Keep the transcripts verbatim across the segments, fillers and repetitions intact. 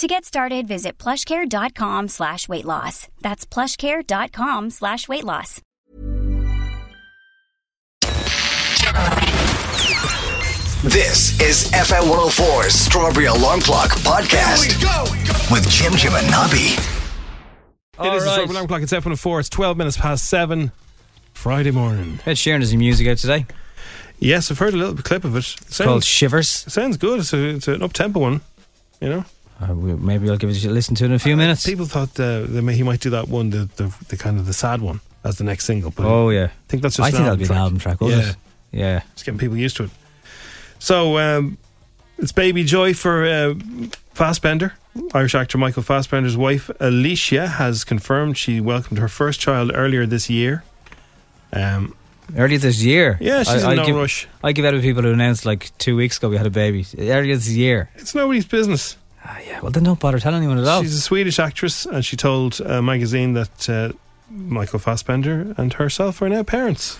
To get started, visit plushcare.com slash weight loss. That's plushcare.com slash weight loss. This is F M one oh four's Strawberry Alarm Clock Podcast. Here we go, we go. With Jim Jim and Nobby. All it is right. The Strawberry Alarm Clock. It's F M one oh four. It's twelve minutes past seven. Friday morning. Ed Sheeran has new music out today. Yes, I've heard a little clip of it. Sounds, it's called Shivers. It sounds good. It's, a, it's an up-tempo one, you know. Uh, we, maybe I'll give it a listen to in a few uh, minutes. People thought uh, they may, he might do that one, the, the the kind of the sad one, as the next single. But oh yeah, I think that's just I think that'll be an album track. Wasn't yeah, it? yeah. It's getting people used to it. So um, it's Baby Joy for uh, Fassbender. Irish actor Michael Fassbender's wife Alicia has confirmed she welcomed her first child earlier this year. Um. Earlier this year. Yeah, she's I, in I no give, rush. I give out to people who announced like two weeks ago we had a baby. Earlier this year. It's nobody's business. Ah, yeah, well, then don't bother telling anyone at all. She's a Swedish actress, and she told a magazine that uh, Michael Fassbender and herself are now parents.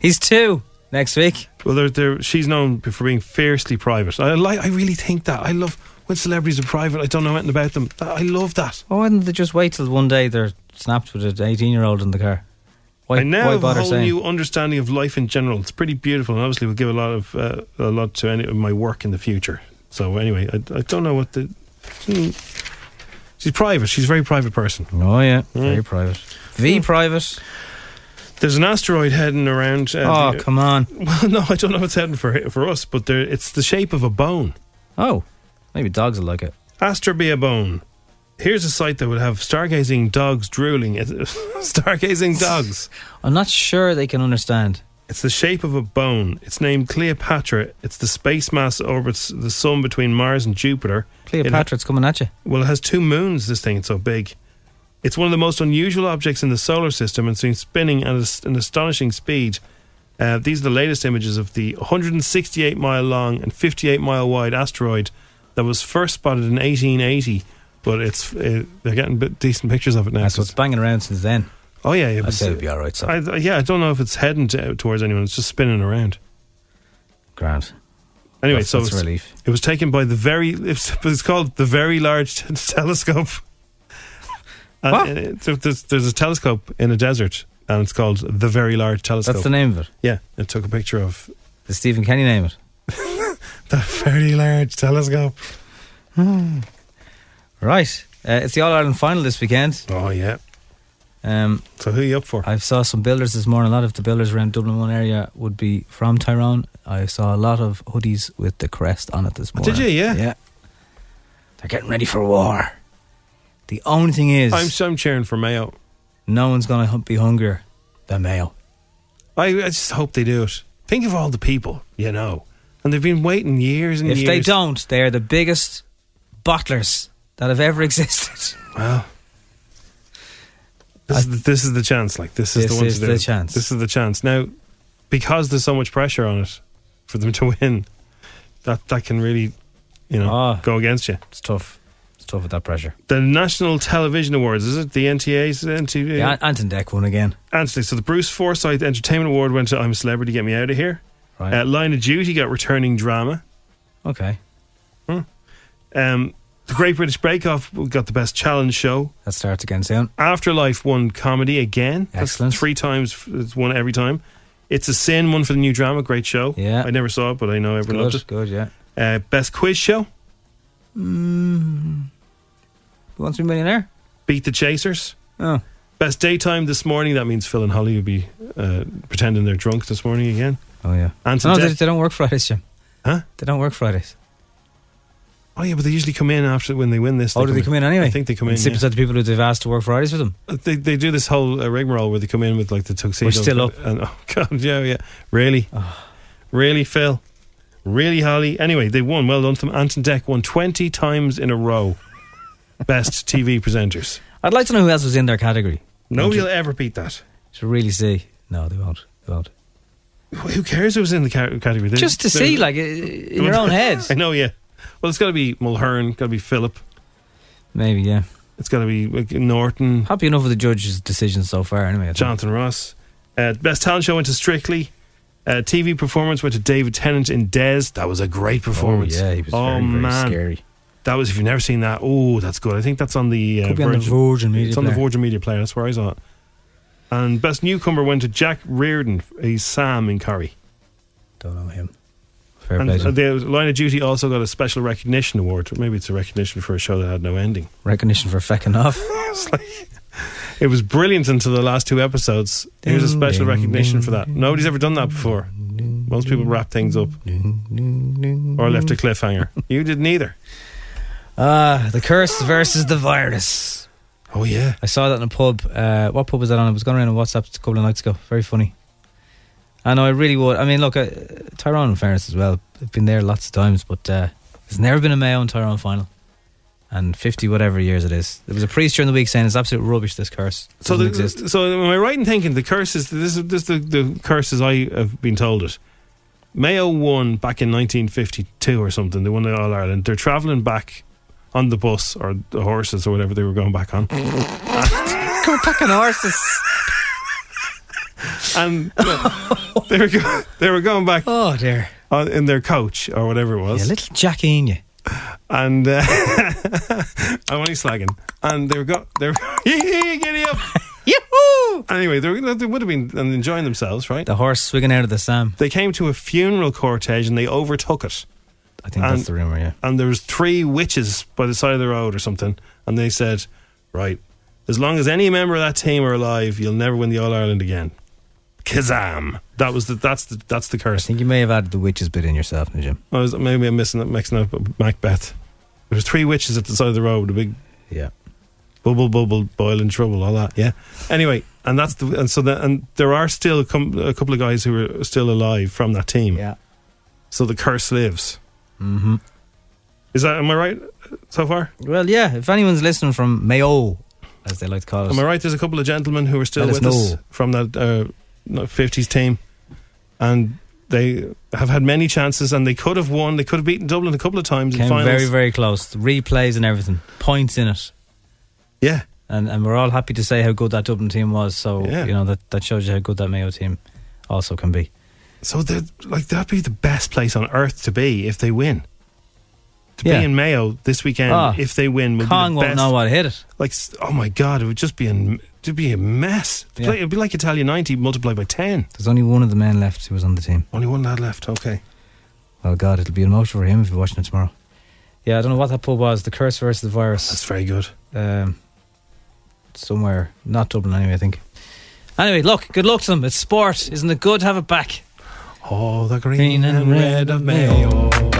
He's two next week. Well, they're, they're, she's known for being fiercely private. I like. I really think that. I love when celebrities are private. I don't know anything about them. I love that. Why didn't they just wait till one day they're snapped with an eighteen-year-old in the car? Why, I now why have a whole saying? new understanding of life in general. It's pretty beautiful, and obviously will give a lot of uh, a lot to any of my work in the future. So anyway, I, I don't know what the... She's private. She's a very private person. Oh, yeah. Mm. Very private. The mm. private. There's an asteroid heading around... Uh, oh, the, come on. Well, no, I don't know what's heading for for us, but there, it's the shape of a bone. Oh. Maybe dogs will like it. Aster be a bone. Here's a site that would have stargazing dogs drooling. Stargazing dogs. I'm not sure they can understand. It's the shape of a bone. It's named Cleopatra. It's the space mass orbits the sun between Mars and Jupiter. Cleopatra, it's coming at you. Well, it has two moons, this thing. It's so big. It's one of the most unusual objects in the solar system and seen spinning at an astonishing speed. Uh, these are the latest images of the one hundred sixty-eight mile long and fifty-eight mile wide asteroid that was first spotted in eighteen eighty. But it's uh, they're getting bit decent pictures of it now. That's what's banging around since then. Oh yeah, yeah, I'd say it'd be alright. So I, yeah, I don't know if it's heading to, towards anyone. It's just spinning around. Grand. Anyway, that's, so that's a relief. It was taken by the very. It's, it's called the Very Large t- Telescope. And what? It, it, there's, there's a telescope in a desert, and it's called the Very Large Telescope. That's the name of it. Yeah, it took a picture of. Did Stephen Kenny name it? The Very Large Telescope. Hmm. Right. Uh, it's the All Ireland final this weekend. Oh yeah. Um, so who are you up for? I saw some builders this morning. A lot of the builders around Dublin one area would be from Tyrone. I saw a lot of hoodies with the crest on it this morning. Oh, did you? Yeah. Yeah. They're getting ready for war. The only thing is, I'm I'm cheering for Mayo. No one's going to be hungrier than Mayo. I, I just hope they do it. Think of all the people, you know, and they've been waiting years and if years. If they don't, they are the biggest bottlers that have ever existed. Wow. This, I, is the, this is the chance. Like this is this the one is to do. The chance. This is the chance. Now, because there's so much pressure on it for them to win, that that can really, you know, oh, go against you. It's tough. It's tough with that pressure. The National Television Awards, is it the N T A's? N T A? Yeah, Ant and Dec won again. Anthony. So the Bruce Forsyth Entertainment Award went to I'm a Celebrity, Get Me Out of Here. Right. Uh, Line of Duty got returning drama. Okay. Hmm. Um. The Great British Bake Off got the best challenge show. That starts again soon. Afterlife won comedy again. Excellent. That's three times. It's won every time. It's a Sin won for the new drama. Great show. Yeah. I never saw it, but I know it's everyone good, loved it. Good, yeah. Uh, best quiz show. Mm. Who Wants to Be a Millionaire? Beat the Chasers. Oh. Best daytime this morning. That means Phil and Holly will be uh, pretending they're drunk this morning again. Oh yeah. Ant and no, Dec- they, they don't work Fridays, Jim. Huh? They don't work Fridays. Oh yeah, but they usually come in after when they win this. Oh, do they come in anyway? I think they come in. Sips yeah. at the people who they've asked to work Fridays with them. They they do this whole uh, rigmarole where they come in with like the tuxedo. We're still up. And, oh God, yeah, yeah. Really, oh. really, Phil, really, Holly. Anyway, they won. Well done to them. Ant and Dec won twenty times in a row. Best T V presenters. I'd like to know who else was in their category. Nobody will ever beat that. To really see, no, they won't. They won't. Who cares who was in the category? They're, Just to see, like in your own head. I know, yeah. Well, it's got to be Mulhern, got to be Philip. Maybe, yeah. It's got to be Norton. Happy enough with the judges' decisions so far, anyway. Jonathan Ross. Uh, Best Talent Show went to Strictly. Uh, T V performance went to David Tennant in Des. That was a great performance. Oh, yeah, he was oh, very, very man. scary. That was, if you've never seen that, oh, that's good. I think that's on the, uh, Could be Virgin, on the Virgin Media It's player. on the Virgin Media Player, that's where I saw it. And Best Newcomer went to Jack Reardon. He's Sam in Corrie. Don't know him. And the Line of Duty also got a special recognition award. Maybe it's a recognition for a show that had no ending. Recognition for fecking off. It's like, it was brilliant until the last two episodes. Here's a special recognition for that. Nobody's ever done that before. Most people wrap things up or left a cliffhanger. You didn't either. Ah, uh, the curse versus the virus. Oh yeah, I saw that in a pub. Uh, what pub was that on? It was going around on WhatsApp a couple of nights ago. Very funny. I know, I really would. I mean, look, uh, Tyrone, in fairness as well, I've been there lots of times, but uh, there's never been a Mayo and Tyrone final. And fifty whatever years it is. There was a priest during the week saying it's absolute rubbish, this curse. It so, the, so am I right in thinking the curse is, this is, this is the, the curse as I have been told it. Mayo won back in nineteen fifty-two or something. They won the All Ireland. They're travelling back on the bus or the horses or whatever they were going back on. Go back on horses. And well, they, were go- they were going back oh, dear. On, in their coach or whatever it was. Yeah, little Jackie in you. And uh, I'm only slagging. And they were going, they were, giddy up. Yahoo! Anyway, they, were, they would have been enjoying themselves, right? The horse swigging out of the Sam. They came to a funeral cortege and they overtook it. I think and, that's the rumour, yeah. And there was three witches by the side of the road or something. And they said, right, as long as any member of that team are alive, you'll never win the All-Ireland again. Kazam! That was the that's the that's the curse. I think you may have added the witches bit in yourself, Najim. I was maybe I'm missing that mixing up Macbeth. There was three witches at the side of the road with a big yeah bubble bubble boiling trouble all that yeah. Anyway, and that's the and so the, and there are still com- a couple of guys who are still alive from that team. Yeah. So the curse lives. Mm-hmm. Is that am I right so far? Well, yeah. If anyone's listening from Mayo, as they like to call it, am I right? There's a couple of gentlemen who are still with know. us from that. Uh, fifties team, and they have had many chances, and they could have won. They could have beaten Dublin a couple of times. Came in finals. Very, very close. The replays and everything, points in it. Yeah, and and we're all happy to say how good that Dublin team was. So yeah. you know that, that shows you how good that Mayo team also can be. So that like that'd be the best place on earth to be if they win. To yeah. be in Mayo this weekend oh, if they win, would Kong be the won't best. know what hit it. Like oh my God, it would just be an. It'd be a mess. It'd, yeah. play, it'd be like Italia ninety multiplied by ten. There's only one of the men left who was on the team. Only one lad left, okay. Well, God, it'll be emotional for him if you're watching it tomorrow. Yeah, I don't know what that pub was. The Curse versus the Virus. That's very good. Um, somewhere, not Dublin anyway, I think. Anyway, look, good luck to them. It's sport. Isn't it good to have it back? Oh, the green, green and, and red, red of Mayo. Mayo.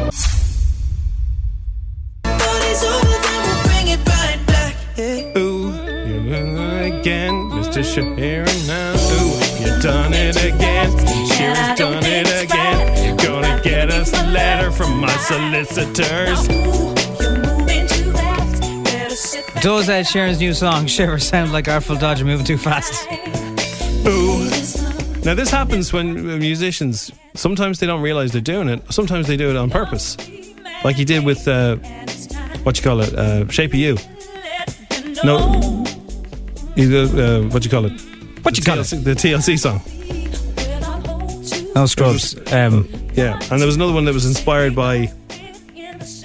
Again, Mister Shahir and now. Ooh, you've done it again. She's done it again. You're gonna get us a letter from my solicitors. Does Ed Sheeran's new song Shivers sound like Artful Dodger moving too fast? Ooh. Now this happens when musicians sometimes they don't realise they're doing it. Sometimes they do it on purpose, like he did with uh, what you call it, uh, Shape of You. No. Uh, what do you call it? What you call it? The T L C song. No Scrubs. Was, um, yeah, and there was another one that was inspired by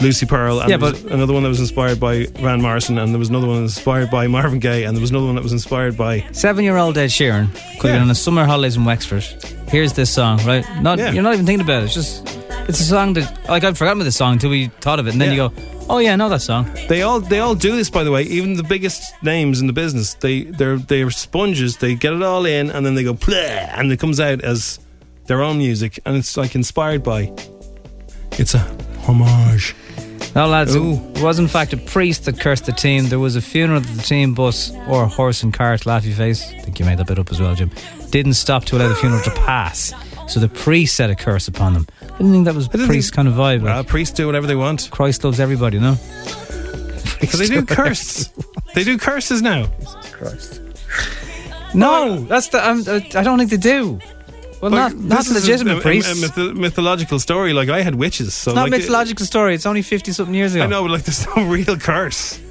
Lucy Pearl. And yeah, but another one that was inspired by Van Morrison, and there was another one inspired by Marvin Gaye, and there was another one that was inspired by seven-year-old Ed Sheeran. Could yeah. be on a summer holidays in Wexford. Here's this song, right? Not yeah. you're not even thinking about it. It's just It's a song that, like, I'd forgotten about the song until we thought of it, and then yeah. you go, oh yeah, I know that song. They all they all do this, by the way. Even the biggest names in the business, they they're they're sponges. They get it all in, and then they go bleh, and it comes out as their own music, and it's like inspired by. It's a homage. Now, lads, Ooh. it was in fact a priest that cursed the team. There was a funeral that the team bus, or horse and cart, laughy face, I think you made that bit up as well, Jim, didn't stop to allow the funeral to pass. So the priest set a curse upon them. I didn't think that was priest kind of vibe. Like, uh, priests do whatever they want. Christ loves everybody, no? Because they do curses. They do curses now. Jesus Christ. No, that's the. I'm, I don't think they do. Well, like, not, not legitimate a, priests. A, a myth- mythological story. Like, I had witches. So it's not like a mythological it, story. It's only fifty-something years ago. I know, but like, there's no real curse.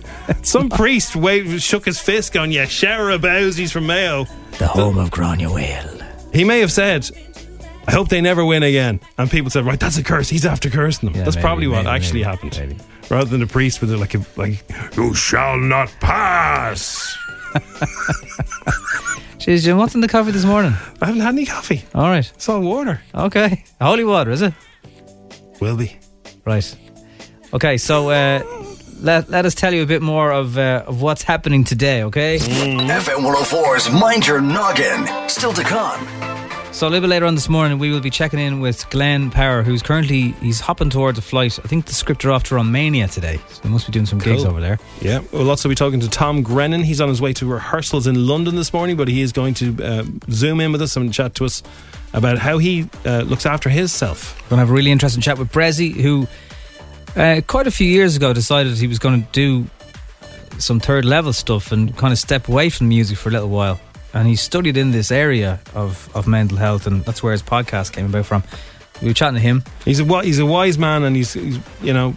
Some priest waved, shook his fist going, yeah, shower of bowsies from Mayo. The home the, of Granuaile. He may have said, I hope they never win again. And people said, right, that's a curse. He's after cursing them. Yeah, that's maybe, probably what maybe, actually maybe, happened. Maybe. Rather than a priest with a, like, a, like, you shall not pass. Jeez, Jim, what's in the coffee this morning? I haven't had any coffee. All right. It's all water. Okay. Holy water, is it? Will be. Right. Okay, so uh, let, let us tell you a bit more of, uh, of what's happening today, okay? Mm. F M one oh four's Mind Your Noggin. Still to come. So a little bit later on this morning, we will be checking in with Glenn Power, who's currently, he's hopping towards a flight. I think the script are off to Romania today. So they must be doing some cool gigs over there. Yeah, we'll also be talking to Tom Grennan. He's on his way to rehearsals in London this morning, but he is going to uh, Zoom in with us and chat to us about how he uh, looks after himself. We're going to have a really interesting chat with Brezzy, who uh, quite a few years ago decided he was going to do some third level stuff and kind of step away from music for a little while. And he studied in this area of, of mental health, and that's where his podcast came about from. We were chatting to him. He's a he's a wise man, and he's, he's you know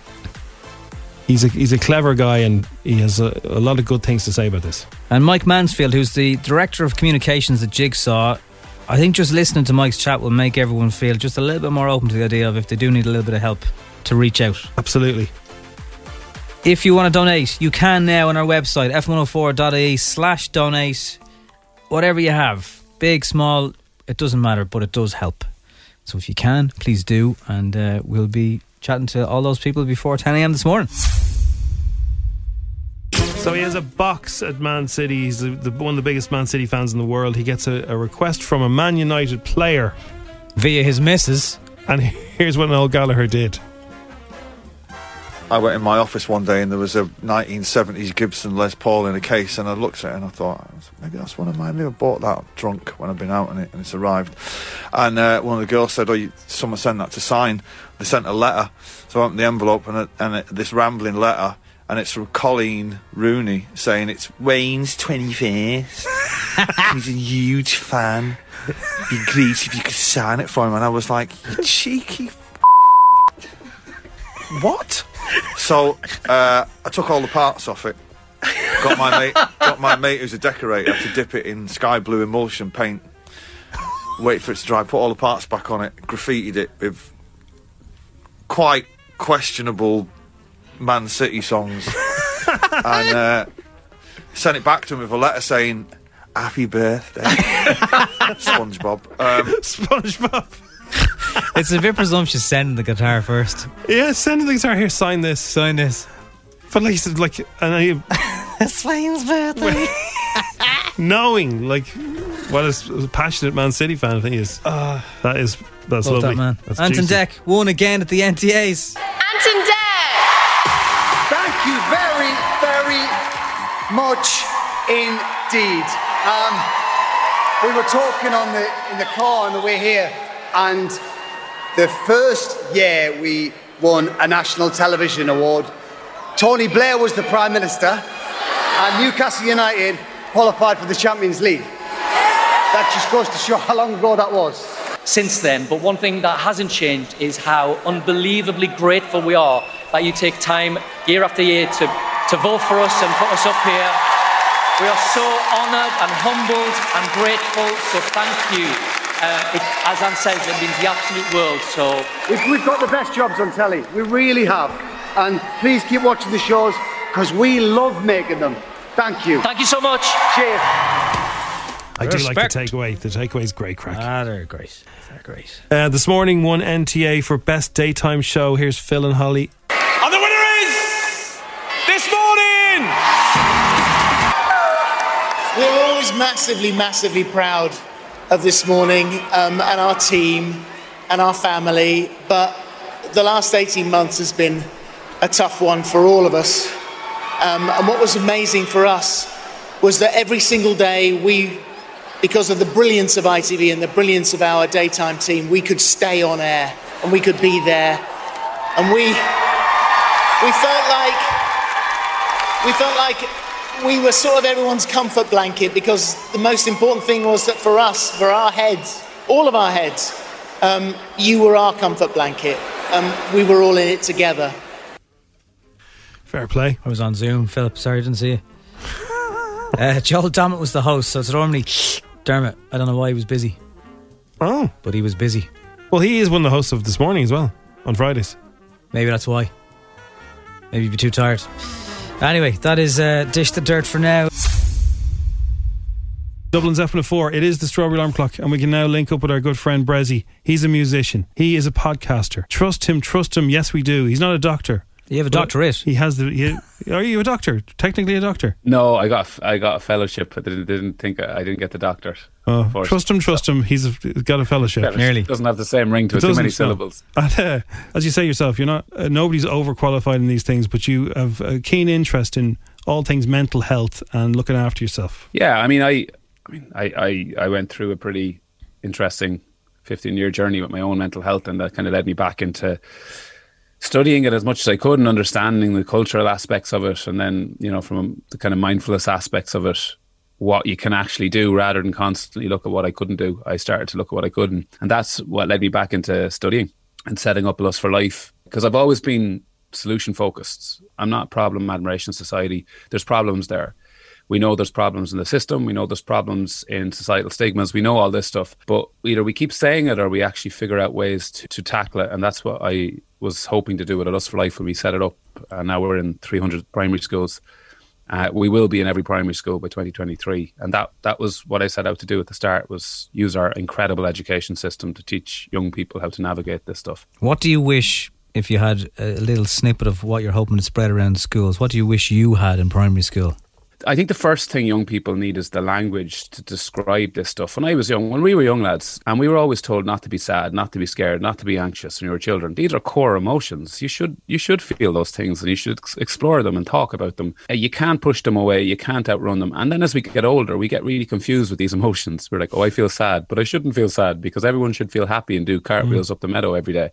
he's a he's a clever guy, and he has a, a lot of good things to say about this. And Mike Mansfield, who's the director of communications at Jigsaw, I think just listening to Mike's chat will make everyone feel just a little bit more open to the idea of if they do need a little bit of help to reach out. Absolutely. If you want to donate, you can now on our website f one oh four dot i e slash donate. Whatever you have, big, small, it doesn't matter, but it does help. So if you can, please do. And uh, we'll be chatting to all those people before ten a.m. this morning. So he has a box at Man City. He's the, the, one of the biggest Man City fans in the world. He gets a, a request from a Man United player. Via his missus. And here's what Noel Gallagher did. I went in my office one day and there was a nineteen seventies Gibson Les Paul in a case, and I looked at it and I thought, maybe that's one of mine. Maybe I bought that drunk when I've been out and, it, and it's arrived. And uh, one of the girls said, oh, you, someone sent that to sign. They sent a letter. So I opened the envelope and, it, and it, this rambling letter, and it's from Colleen Rooney saying it's Wayne's twenty-first. He's a huge fan. He'd be great if you could sign it for him. And I was like, you cheeky f***. What? So uh, I took all the parts off it. Got my mate, got my mate who's a decorator to dip it in sky blue emulsion paint. Wait for it to dry. Put all the parts back on it. Graffitied it with quite questionable Man City songs, and uh, sent it back to him with a letter saying "Happy birthday, SpongeBob." Um, SpongeBob. It's a bit presumptuous sending the guitar first. Yeah, sending the guitar here. Sign this, sign this. But like, like, and I. You, it's Wayne's birthday. Knowing like what a passionate Man City fan I think is. Uh, that is that's love lovely. That man. That's Ant and Dec won again at the N T As. Ant and Dec. Thank you very, very much indeed. Um, we were talking on the in the car on the way here. And the first year we won a National Television Award, Tony Blair was the Prime Minister and Newcastle United qualified for the Champions League. That just goes to show how long ago that was. Since then, but one thing that hasn't changed is how unbelievably grateful we are that you take time year after year to, to vote for us and put us up here. We are so honoured and humbled and grateful, so thank you. Uh, it, as Anne says, it means the absolute world, so... We've, we've got the best jobs on telly, we really have. And please keep watching the shows, because we love making them. Thank you. Thank you so much. Cheers. I do Respect. like the takeaway. The takeaway's great crack. Ah, they're great. They're great. Uh, this morning won N T A for Best Daytime Show. Here's Phil and Holly. And the winner is This Morning! We're always massively, massively proud of This Morning um, and our team and our family, but the last eighteen months has been a tough one for all of us. Um, and what was amazing for us was that every single day we, because of the brilliance of I T V and the brilliance of our daytime team, we could stay on air and we could be there. And we we felt like we felt like we were sort of everyone's comfort blanket, because the most important thing was that for us, for our heads, all of our heads, um, you were our comfort blanket. Um, we were all in it together. Fair play. I was on Zoom, Philip. Sorry I didn't see you. Uh, Joel Dermot was the host, so it's normally Dermot. I don't know why he was busy. Oh. But he was busy. Well, he is one of the hosts of This Morning as well, on Fridays. Maybe that's why. Maybe you'd be too tired. Anyway, that is uh, Dish the Dirt for now. Dublin's F one oh four, it is the Strawberry Alarm Clock, and we can now link up with our good friend Brezzy. He's a musician. He is a podcaster. Trust him, trust him. Yes, we do. He's not a doctor. You have a doctorate. He has the. He, are you a doctor? Technically a doctor. No, I got I got a fellowship. I didn't, didn't think I, I didn't get the doctorate. Oh, trust him, trust him. He's a, got a fellowship. fellowship. Nearly doesn't have the same ring to it. it too many syllables. And, uh, as you say yourself, you're not. Uh, nobody's overqualified in these things, but you have a keen interest in all things mental health and looking after yourself. Yeah, I mean, I, I mean, I, I, I went through a pretty interesting fifteen year journey with my own mental health, and that kind of led me back into studying it as much as I could and understanding the cultural aspects of it, and then, you know, from the kind of mindfulness aspects of it, what you can actually do rather than constantly look at what I couldn't do. I started to look at what I could, and, and that's what led me back into studying and setting up Lust for Life, because I've always been solution focused. I'm not problem admiration society. There's problems there. We know there's problems in the system. We know there's problems in societal stigmas. We know all this stuff. But either we keep saying it or we actually figure out ways to, to tackle it. And that's what I was hoping to do with Lust for Life when we set it up. And now we're in three hundred primary schools. Uh, we will be in every primary school by twenty twenty-three. And that, that was what I set out to do at the start, was use our incredible education system to teach young people how to navigate this stuff. What do you wish, if you had a little snippet of what you're hoping to spread around schools, what do you wish you had in primary school? I think the first thing young people need is the language to describe this stuff. When I was young, when we were young lads, and we were always told not to be sad, not to be scared, not to be anxious when you were children. These are core emotions. You should you should feel those things, and you should explore them and talk about them. You can't push them away. You can't outrun them. And then as we get older, we get really confused with these emotions. We're like, oh, I feel sad, but I shouldn't feel sad, because everyone should feel happy and do cartwheels mm. up the meadow every day.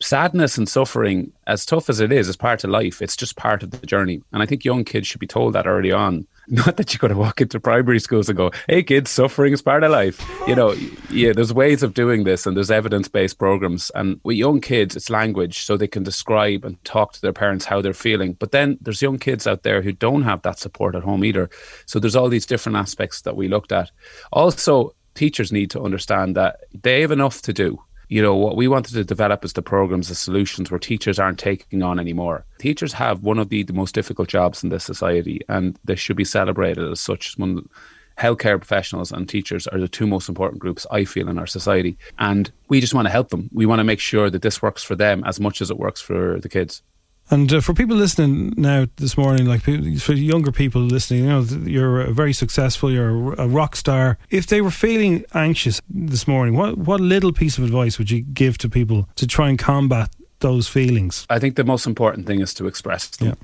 Sadness and suffering, as tough as it is, is part of life. It's just part of the journey. And I think young kids should be told that early on. Not that you're going to walk into primary schools and go, hey kids, suffering is part of life. You know, yeah, there's ways of doing this, and there's evidence-based programs. And with young kids, it's language, so they can describe and talk to their parents how they're feeling. But then there's young kids out there who don't have that support at home either. So there's all these different aspects that we looked at. Also, teachers need to understand that they have enough to do. You know, what we wanted to develop is the programs, the solutions where teachers aren't taking on anymore. Teachers have one of the, the most difficult jobs in this society, and they should be celebrated as such. One, healthcare professionals and teachers are the two most important groups, I feel, in our society. And we just want to help them. We want to make sure that this works for them as much as it works for the kids. And uh, for people listening now this morning, like for younger people listening, you know, you're very successful, you're a rock star. If they were feeling anxious this morning, what, what little piece of advice would you give to people to try and combat those feelings? I think the most important thing is to express them. Yeah.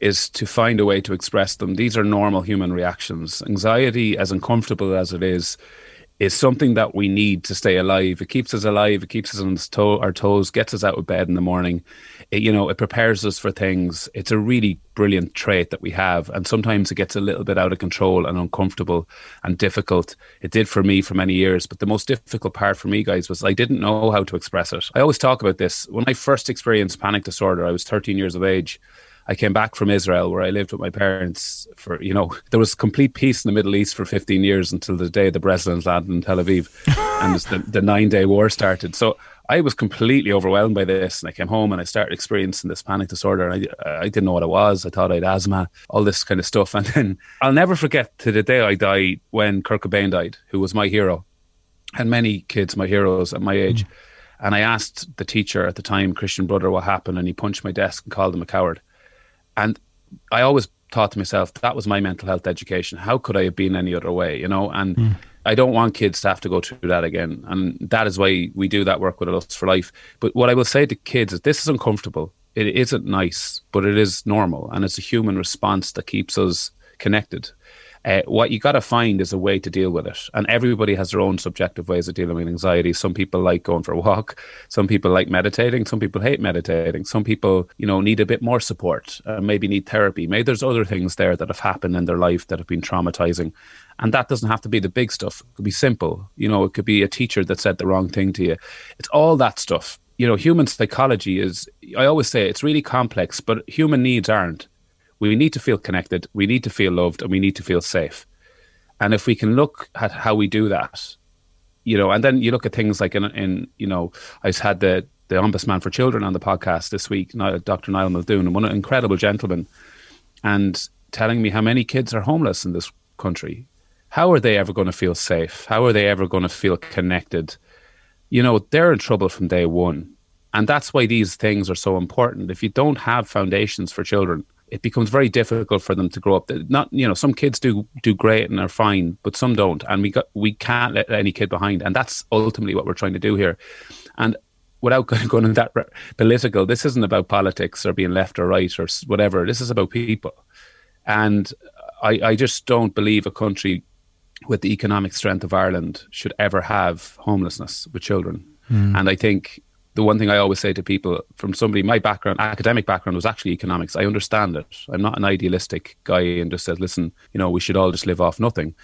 Is to find a way to express them. These are normal human reactions. Anxiety, as uncomfortable as it is, is something that we need to stay alive. It keeps us alive. It keeps us on toe, our toes, gets us out of bed in the morning. It, you know, it prepares us for things. It's a really brilliant trait that we have. And sometimes it gets a little bit out of control and uncomfortable and difficult. It did for me for many years. But the most difficult part for me, guys, was I didn't know how to express it. I always talk about this. When I first experienced panic disorder, I was thirteen years of age. I came back from Israel, where I lived with my parents for, you know, there was complete peace in the Middle East for fifteen years until the day the Brezilians landed in Tel Aviv and the, the nine day war started. So I was completely overwhelmed by this, and I came home and I started experiencing this panic disorder, and I, I didn't know what it was. I thought I had asthma, all this kind of stuff. And then I'll never forget to the day I died when Kurt Cobain died, who was my hero, and many kids, my heroes at my age. Mm. And I asked the teacher at the time, Christian Brother, what happened, and he punched my desk and called him a coward. And I always thought to myself, that was my mental health education. How could I have been any other way, you know? And mm. I don't want kids to have to go through that again. And that is why we do that work with Lust for Life. But what I will say to kids is this is uncomfortable. It isn't nice, but it is normal. And it's a human response that keeps us connected. Uh, what you got to find is a way to deal with it. And everybody has their own subjective ways of dealing with anxiety. Some people like going for a walk. Some people like meditating. Some people hate meditating. Some people, you know, need a bit more support, uh, maybe need therapy. Maybe there's other things there that have happened in their life that have been traumatizing. And that doesn't have to be the big stuff. It could be simple. You know, it could be a teacher that said the wrong thing to you. It's all that stuff. You know, human psychology is, I always say it's really complex, but human needs aren't. We need to feel connected, we need to feel loved, and we need to feel safe. And if we can look at how we do that, you know, and then you look at things like in, in you know, I just had the, the Ombudsman for Children on the podcast this week, Doctor Niall Muldoon, and one incredible gentleman, and telling me how many kids are homeless in this country. How are they ever going to feel safe? How are they ever going to feel connected? You know, they're in trouble from day one. And that's why these things are so important. If you don't have foundations for children, it becomes very difficult for them to grow up. Not, you know, some kids do do great and are fine, but some don't. And we got, we can't let any kid behind. And that's ultimately what we're trying to do here. And without going into that political, this isn't about politics or being left or right or whatever. This is about people. And I, I just don't believe a country with the economic strength of Ireland should ever have homelessness with children. Mm. And I think the one thing I always say to people from somebody, my background, academic background was actually economics. I understand it. I'm not an idealistic guy and just said, listen, you know, we should all just live off nothing.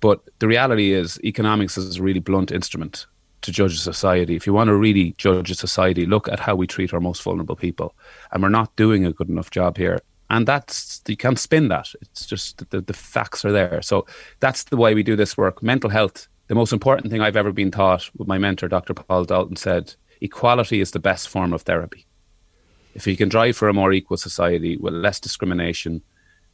But the reality is economics is a really blunt instrument to judge a society. If you want to really judge a society, look at how we treat our most vulnerable people. And we're not doing a good enough job here. And that's, you can't spin that. It's just the, the facts are there. So that's the way we do this work. Mental health, the most important thing I've ever been taught with my mentor, Doctor Paul Dalton, said, equality is the best form of therapy. If you can drive for a more equal society with less discrimination,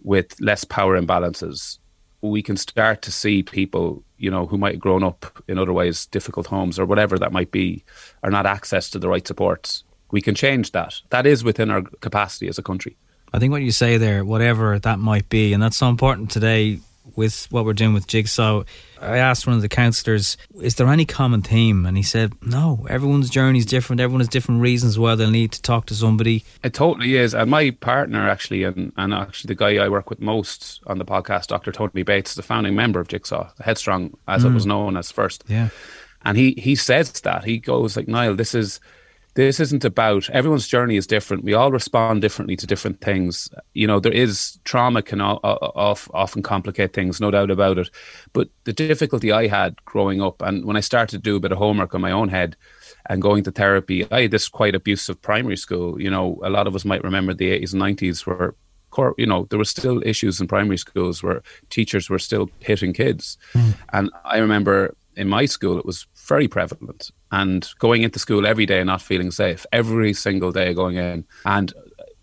with less power imbalances, we can start to see people, you know, who might have grown up in otherwise difficult homes or whatever that might be, are not access to the right supports. We can change that. That is within our capacity as a country. I think what you say there, whatever that might be, and that's so important today with what we're doing with Jigsaw. I asked one of the counsellors, is there any common theme? And he said, no, everyone's journey is different. Everyone has different reasons why they'll need to talk to somebody. It totally is. And my partner, actually, and, and actually the guy I work with most on the podcast, Doctor Tony Bates, is a founding member of Jigsaw, Headstrong, as mm. it was known as first. Yeah. And he, he says that. He goes like, Niall, this is... This isn't about, everyone's journey is different. We all respond differently to different things. You know, there is trauma can all, all, often complicate things, no doubt about it. But the difficulty I had growing up, and when I started to do a bit of homework on my own head and going to therapy, I had this quite abusive primary school. You know, a lot of us might remember the eighties and nineties where, you know, there were still issues in primary schools where teachers were still hitting kids. Mm. And I remember in my school, it was very prevalent, and going into school every day and not feeling safe every single day going in. And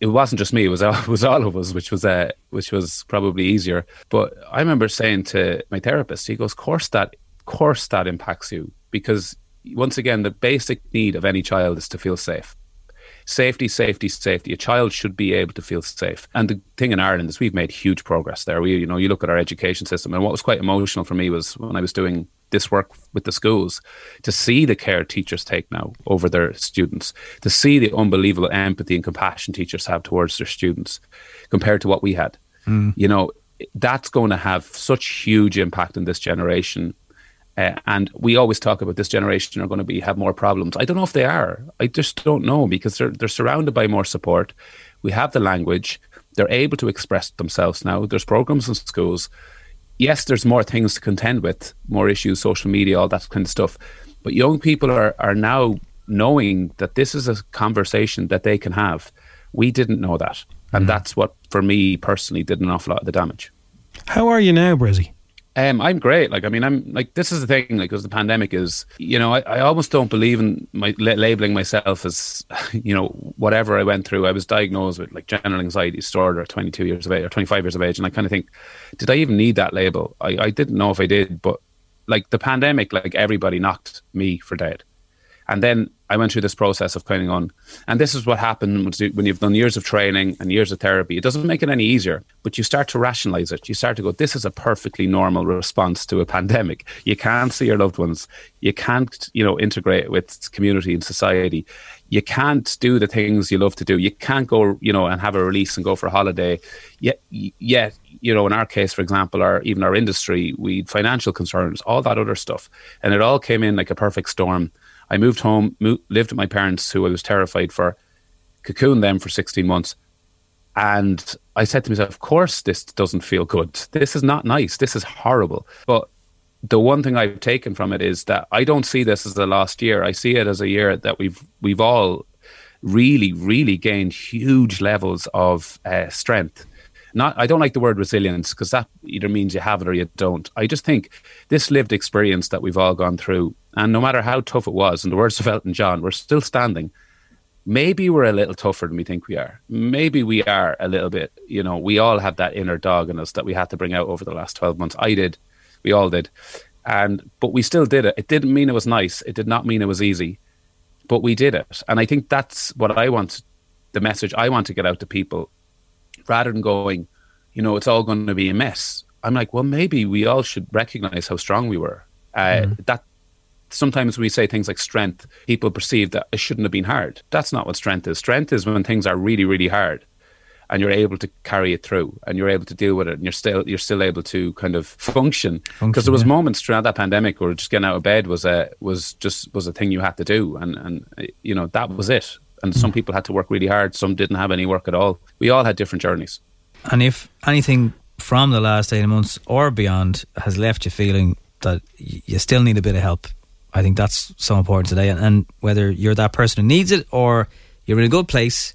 it wasn't just me, it was all, it was all of us, which was uh, which was probably easier. But I remember saying to my therapist, he goes, of course that, of course that impacts you, because once again, the basic need of any child is to feel safe. Safety, safety, safety. A child should be able to feel safe. And the thing in Ireland is we've made huge progress there. We, you know, you look at our education system, and what was quite emotional for me was when I was doing this work with the schools, to see the care teachers take now over their students, to see the unbelievable empathy and compassion teachers have towards their students compared to what we had. Mm. You know, that's going to have such huge impact on this generation. Uh, and we always talk about this generation are going to be have more problems. I don't know if they are. I just don't know, because they're they're surrounded by more support. We have the language. They're able to express themselves now. There's programs in schools. Yes, there's more things to contend with, more issues, social media, all that kind of stuff. But young people are, are now knowing that this is a conversation that they can have. We didn't know that. And mm. that's what, for me personally, did an awful lot of the damage. How are you now, Brezzy? Um, I'm great. Like, I mean, I'm like, this is the thing, like, because the pandemic is, you know, I, I almost don't believe in my la- labeling myself as, you know, whatever I went through. I was diagnosed with like general anxiety disorder at twenty-two years of age or twenty-five years of age. And I kind of think, did I even need that label? I, I didn't know if I did, but like the pandemic, like everybody knocked me for dead. And then I went through this process of kind of on, and this is what happened when you've done years of training and years of therapy. It doesn't make it any easier, but you start to rationalize it. You start to go, this is a perfectly normal response to a pandemic. You can't see your loved ones. You can't, you know, integrate with community and society. You can't do the things you love to do. You can't go, you know, and have a release and go for a holiday. Yet, yet, you know, in our case, for example, or even our industry, we had financial concerns, all that other stuff. And it all came in like a perfect storm. I moved home, moved, lived with my parents, who I was terrified for, cocooned them for sixteen months. And I said to myself, of course, this doesn't feel good. This is not nice. This is horrible. But the one thing I've taken from it is that I don't see this as the last year. I see it as a year that we've we've all really, really gained huge levels of uh, strength. Not, I don't like the word resilience, because that either means you have it or you don't. I just think this lived experience that we've all gone through, and no matter how tough it was, in the words of Elton John, we're still standing. Maybe we're a little tougher than we think we are. Maybe we are a little bit, you know, we all have that inner dog in us that we had to bring out over the last twelve months. I did. We all did. And, but we still did it. It didn't mean it was nice. It did not mean it was easy, but we did it. And I think that's what I want, the message I want to get out to people, rather than going, you know, it's all going to be a mess. I'm like, well, maybe we all should recognize how strong we were. Uh, mm. That, sometimes we say things like strength, people perceive that it shouldn't have been hard. That's not what strength is. Strength is when things are really, really hard and you're able to carry it through and you're able to deal with it and you're still you're still able to kind of function. Because there was yeah. moments throughout that pandemic where just getting out of bed was a, was just was a thing you had to do. And, and you know, that was it. And mm. some people had to work really hard. Some didn't have any work at all. We all had different journeys. And if anything from the last eighteen months or beyond has left you feeling that you still need a bit of help, I think that's so important today. And, and whether you're that person who needs it or you're in a good place,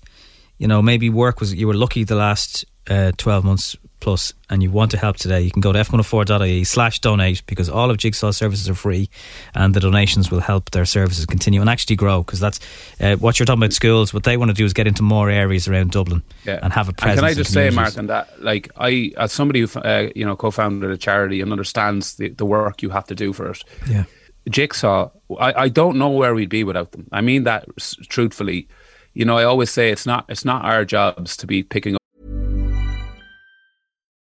you know, maybe work was, you were lucky the last uh, twelve months plus and you want to help today, you can go to f one oh four dot I E slash donate, because all of Jigsaw's services are free and the donations will help their services continue and actually grow, because that's uh, what you're talking about, schools, what they want to do is get into more areas around Dublin yeah. and have a presence. And can I just say, Martin, that like I, as somebody who uh, you know, co-founded a charity and understands the, the work you have to do for it, yeah. Jigsaw, I, I don't know where we'd be without them. I mean that truthfully. You know, I always say it's not it's not our jobs to be picking up.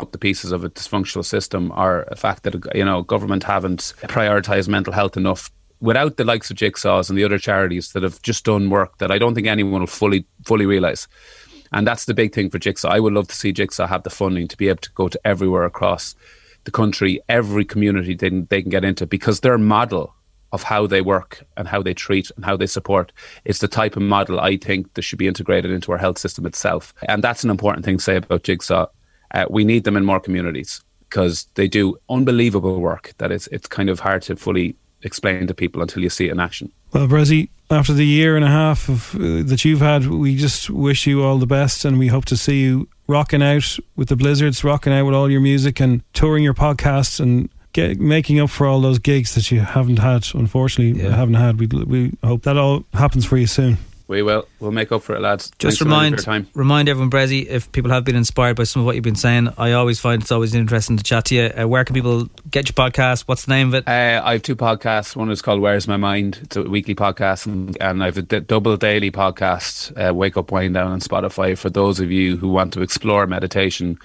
Up the pieces of a dysfunctional system are the fact that, you know, government haven't prioritised mental health enough. Without the likes of Jigsaws and the other charities that have just done work that I don't think anyone will fully fully realise. And that's the big thing for Jigsaw. I would love to see Jigsaw have the funding to be able to go to everywhere across the country, every community they can, they can get into, because their model of how they work and how they treat and how they support is the type of model I think that should be integrated into our health system itself. And that's an important thing to say about Jigsaw. Uh, we need them in more communities because they do unbelievable work that it's it's kind of hard to fully explained to people until you see it in action. Well, Brezzy, after the year and a half of, uh, that you've had, we just wish you all the best, and we hope to see you rocking out with the Blizzards, rocking out with all your music and touring your podcasts and get, making up for all those gigs that you haven't had, unfortunately, yeah. haven't had. We, we hope that all happens for you soon. We will. We'll make up for it, lads. Just Thanks remind time. remind everyone, Brezzy, if people have been inspired by some of what you've been saying, I always find it's always interesting to chat to you. Uh, where can people get your podcast? What's the name of it? Uh, I have two podcasts. One is called Where's My Mind? It's a weekly podcast, and, and I have a d- double daily podcast, uh, Wake Up, Wind Down on Spotify, for those of you who want to explore meditation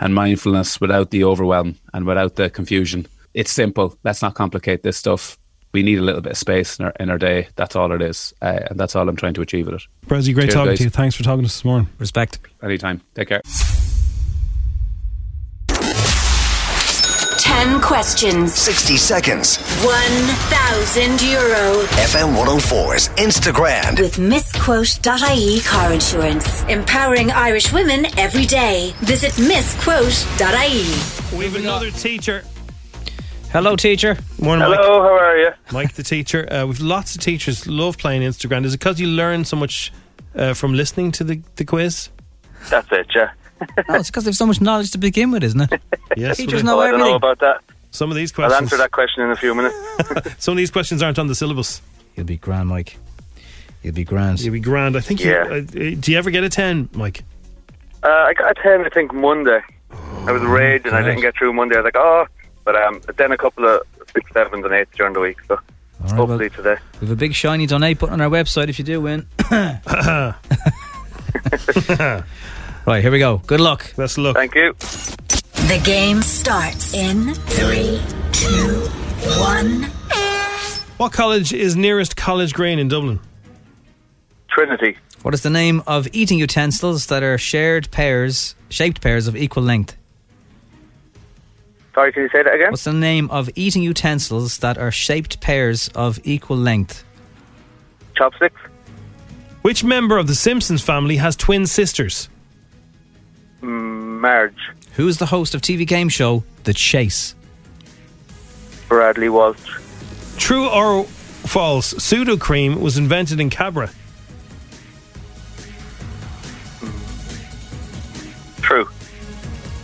and mindfulness without the overwhelm and without the confusion. It's simple. Let's not complicate this stuff. We need a little bit of space in our, in our day. That's all it is. Uh, and that's all I'm trying to achieve with it. Brezzy, great Cheers, talking guys. to you. Thanks for talking to us this morning. Respect. Anytime. Take care. ten questions. sixty seconds. one thousand euro. F M one oh four's Instagram. With misquote dot I E car insurance. Empowering Irish women every day. Visit misquote dot I E. We have another teacher. Hello, teacher. Morning, Hello, Mike. How are you? Mike, the teacher. Uh, we've lots of teachers love playing Instagram. Is it because you learn so much uh, from listening to the, the quiz? That's it, yeah. No, it's because they've so much knowledge to begin with, isn't it? Yes, teachers know oh, everything. I don't know about that. Some of these questions. I'll answer that question in a few minutes. Some of these questions aren't on the syllabus. You'll be grand, Mike. You'll be grand. You'll be grand. I think. Yeah. You, uh, do you ever get a ten, Mike? Uh, I got a ten, I think, Monday. Oh, I was raging. I didn't get through Monday. I was like, oh. But um, then a couple of six, sevens, and eights during the week. So right, hopefully well, today we have a big shiny donate button on our website if you do win. Right, here we go. Good luck. Best of luck. Thank you. The game starts in three, two, one. What college is nearest College Green in Dublin? Trinity. What is the name of eating utensils that are shared pairs, shaped pairs of equal length? Sorry, can you say that again? What's the name of eating utensils that are shaped pairs of equal length? Chopsticks. Which member of the Simpsons family has twin sisters? Marge. Who is the host of T V game show The Chase? Bradley Walsh. True or false, pseudo-cream was invented in Cabra? True.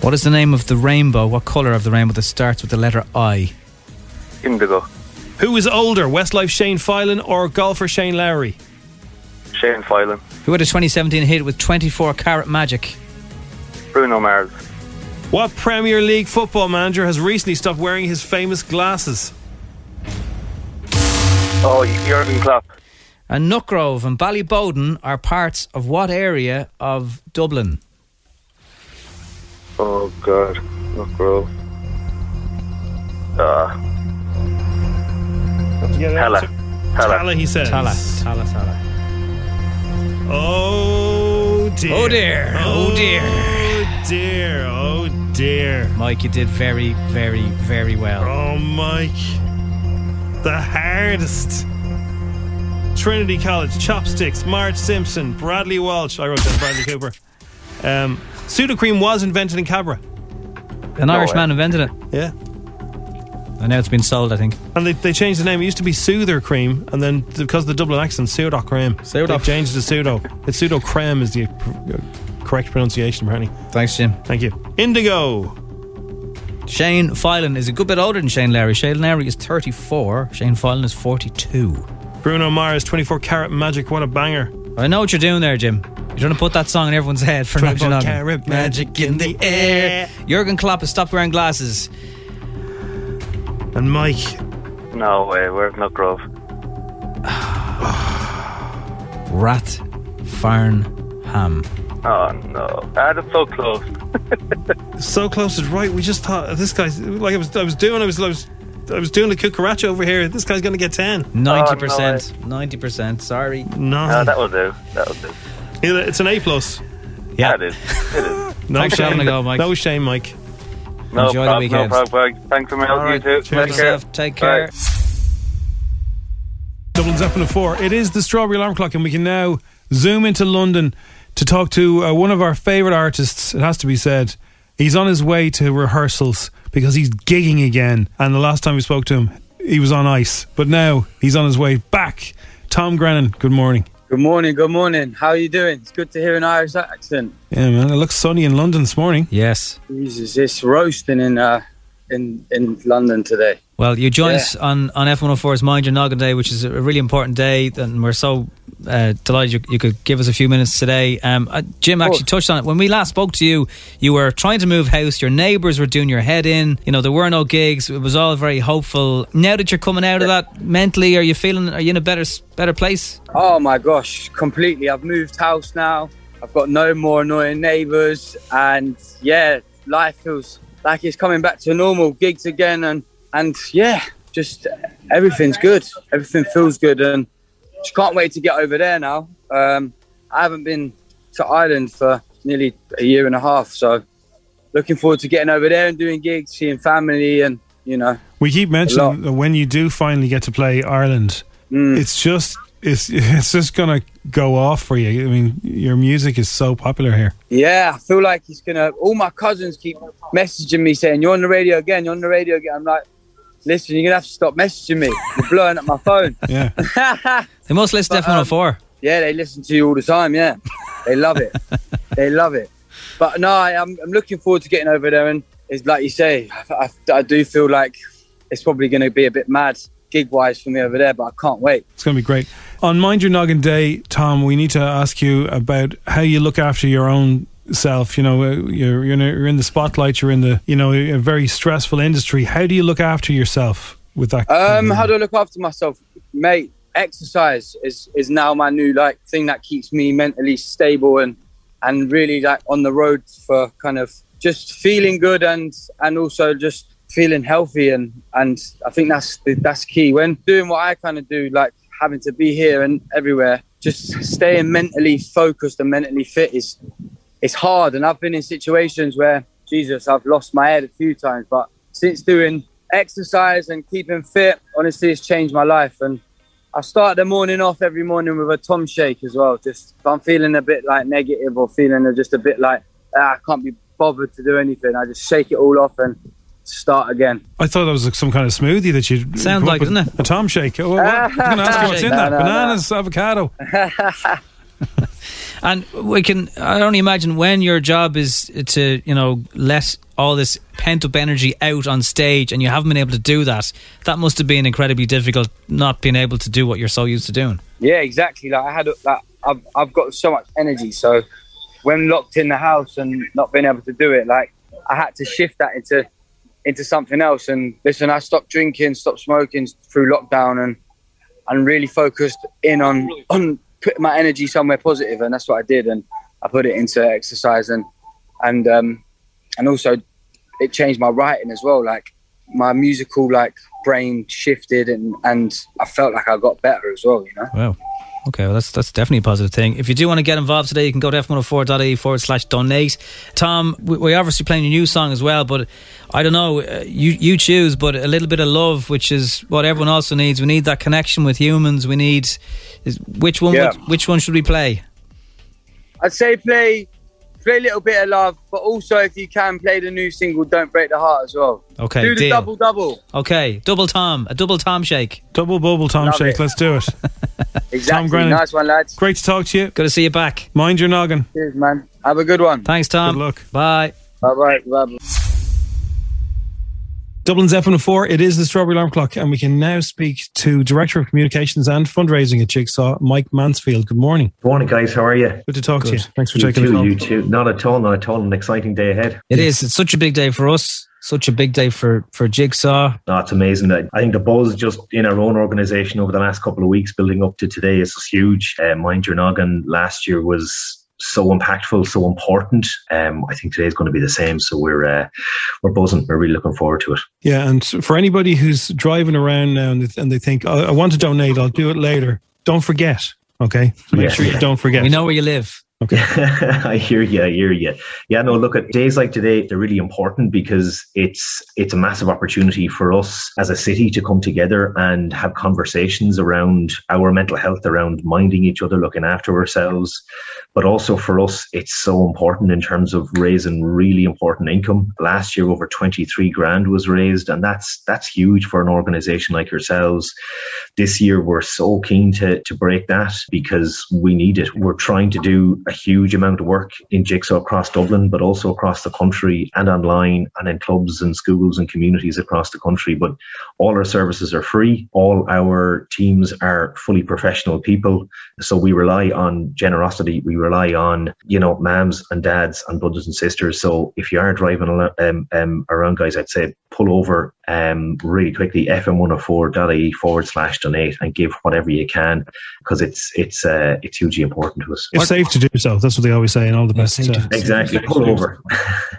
What is the name of the rainbow? What colour of the rainbow that starts with the letter I? Indigo. Who is older, Westlife Shane Filan or golfer Shane Lowry? Shane Filan. Who had a twenty seventeen hit with twenty-four karat magic? Bruno Mars. What Premier League football manager has recently stopped wearing his famous glasses? Oh, Jurgen Klopp. And Nuckgrove and Ballyboden are parts of what area of Dublin? Oh God, Nuckgrove. Ah. Uh, Tala. Tala. Tala, he says. Tala. Tala, Tala. Oh dear. Oh dear. Oh dear. Oh dear. Oh dear. Mike, you did very, very, very well. Oh, Mike. The hardest. Trinity College, Chopsticks, Marge Simpson, Bradley Walsh. I wrote that Bradley Cooper. Um... Pseudocream was invented in Cabra. An no Irish way. man invented it. Yeah. And now it's been sold, I think. And they, they changed the name. It used to be Soother Cream, and then because of the Dublin accent, Pseudo Cream. Pseudo. They've changed it to Pseudo. It's Pseudo Cream is the correct pronunciation, apparently. Thanks, Jim. Thank you. Indigo. Shane Filan is a good bit older than Shane Lowry. Shane Lowry is thirty-four. Shane Filan is forty-two. Bruno Mars, twenty-four karat magic. What a banger. I know what you're doing there, Jim. You're trying to put that song in everyone's head for an action album. Magic in the air. Jurgen Klopp has stopped wearing glasses. And Mike. No way, where's Nuckgrove? Rathfarnham. Oh no, ah, that's so close. So close is right. We just thought this guy's like I was. I was doing. I was. I was. I was doing the cucaracha over here. This guy's going to get ten. ninety percent. Oh, no ninety percent. Sorry. No. no, that will do. That will do. It's an A plus. Yeah, it is. It is. No Thanks shame, for go, Mike. No shame, Mike. No Enjoy prob, the weekend. No problem. Thanks for my help. Right. You too. Take care. Take care. Bye. Dublin's up in the four. It is the Strawberry Alarm Clock, and we can now zoom into London to talk to uh, one of our favourite artists. It has to be said, he's on his way to rehearsals because he's gigging again. And the last time we spoke to him, he was on ice, but now he's on his way back. Tom Grennan, good morning. Good morning, good morning. How are you doing? It's good to hear an Irish accent. Yeah, man, it looks sunny in London this morning. Yes. Jesus, it's roasting in uh, in in London today. Well, you join yeah. us on, on F one oh four's Mind Your Noggin Day, which is a really important day, and we're so uh, delighted you, you could give us a few minutes today. Um, uh, Jim actually touched on it. When we last spoke to you, you were trying to move house, your neighbours were doing your head in, you know, there were no gigs, it was all very hopeful. Now that you're coming out of that mentally, are you feeling, are you in a better better place? Oh my gosh, completely. I've moved house now, I've got no more annoying neighbours, and yeah, life feels like it's coming back to normal, gigs again, and And yeah, just everything's good. Everything feels good, and just can't wait to get over there now. Um, I haven't been to Ireland for nearly a year and a half, so looking forward to getting over there and doing gigs, seeing family, and you know. We keep mentioning that when you do finally get to play Ireland, mm. it's just it's it's just gonna go off for you. I mean, your music is so popular here. Yeah, I feel like it's gonna. All my cousins keep messaging me saying, "You're on the radio again. You're on the radio again." I'm like, listen, you're going to have to stop messaging me. You're blowing up my phone. Yeah. They must listen to F one oh four. Um, yeah, they listen to you all the time, yeah. They love it. They love it. But no, I, I'm, I'm looking forward to getting over there. And it's like you say, I, I, I do feel like it's probably going to be a bit mad gig-wise for me over there, but I can't wait. It's going to be great. On Mind Your Noggin Day, Tom, we need to ask you about how you look after your own self. You know, you're you're in the spotlight, you're in the, you know, a very stressful industry. How do you look after yourself with that? Um, how do I look after myself, mate? Exercise is is now my new like thing that keeps me mentally stable and and really like on the road for kind of just feeling good and and also just feeling healthy, and and I think that's that's key when doing what I kind of do, like having to be here and everywhere. Just staying mentally focused and mentally fit is. It's hard, and I've been in situations where, Jesus, I've lost my head a few times, but since doing exercise and keeping fit, honestly, it's changed my life. And I start the morning off every morning with a Tom shake as well. Just if I'm feeling a bit like negative or feeling just a bit like, ah, I can't be bothered to do anything, I just shake it all off and start again. I thought that was like some kind of smoothie that you sounds like, doesn't it? A Tom shake. Oh, well, I was going to ask you what's in no, that. No, Bananas, no. Avocado. And we can, I only imagine when your job is to, you know, let all this pent-up energy out on stage and you haven't been able to do that, that must have been incredibly difficult, not being able to do what you're so used to doing. Yeah, exactly. Like I had, like, I've, I've got so much energy, so when locked in the house and not being able to do it, like, I had to shift that into, into something else. And listen, I stopped drinking, stopped smoking through lockdown, and, and really focused in on, on, put my energy somewhere positive, and that's what I did, and I put it into exercise, and and um and also it changed my writing as well. Like my musical like brain shifted, and and I felt like I got better as well, you know. Wow. Okay, well that's that's definitely a positive thing. If you do want to get involved today, you can go to f one oh four dot i e forward slash donate. Tom, we're obviously playing your new song as well, but I don't know, you you choose, but a little bit of love, which is what everyone also needs. We need that connection with humans. We need is which one? Yeah. Which, which one should we play? I'd say play play a little bit of love, but also if you can play the new single, Don't Break the Heart as well. Okay, do the deal. double double. Okay, double Tom, a double Tom shake, double bubble Tom Love shake. It. Let's do it. Exactly. Tom Grennan, nice one, lads. Great to talk to you. Good to see you back. Mind your noggin. Cheers, man. Have a good one. Thanks, Tom. Good luck. Bye. Bye. Bye. Bye. Dublin's F one oh four, it is the Strawberry Alarm Clock, and we can now speak to Director of Communications and Fundraising at Jigsaw, Mike Mansfield. Good morning. Good morning, guys. How are you? Good to talk Good. to you. Thanks for you taking too, the call. You too. Not at all, not at all. An exciting day ahead. It is. It's such a big day for us. Such a big day for, for Jigsaw. No, it's amazing. I think the buzz just in our own organisation over the last couple of weeks building up to today is huge. Uh, Mind Your Noggin last year was so impactful, so important. Um, I think today's going to be the same. So we're uh, we're buzzing. We're really looking forward to it. Yeah, and for anybody who's driving around now and they, and they think, I, I want to donate, I'll do it later, don't forget, okay? Make yeah. sure you don't forget. We know where you live. Okay. I hear you. I hear you. Yeah, no, look, at days like today, they're really important because it's it's a massive opportunity for us as a city to come together and have conversations around our mental health, around minding each other, looking after ourselves. But also for us, it's so important in terms of raising really important income. Last year, over twenty-three grand was raised, and that's that's huge for an organization like yourselves. This year, we're so keen to, to break that because we need it. We're trying to do a huge amount of work in Jigsaw across Dublin, but also across the country and online and in clubs and schools and communities across the country. But all our services are free. All our teams are fully professional people. So we rely on generosity. We rely on, you know, mums and dads and brothers and sisters. So if you are driving um, um, around, guys, I'd say pull over um, really quickly, fm104.ie forward slash donate and give whatever you can because it's, it's, uh, it's hugely important to us. It's safe to do so. That's what they always say in all the best. Uh, exactly. Pull over.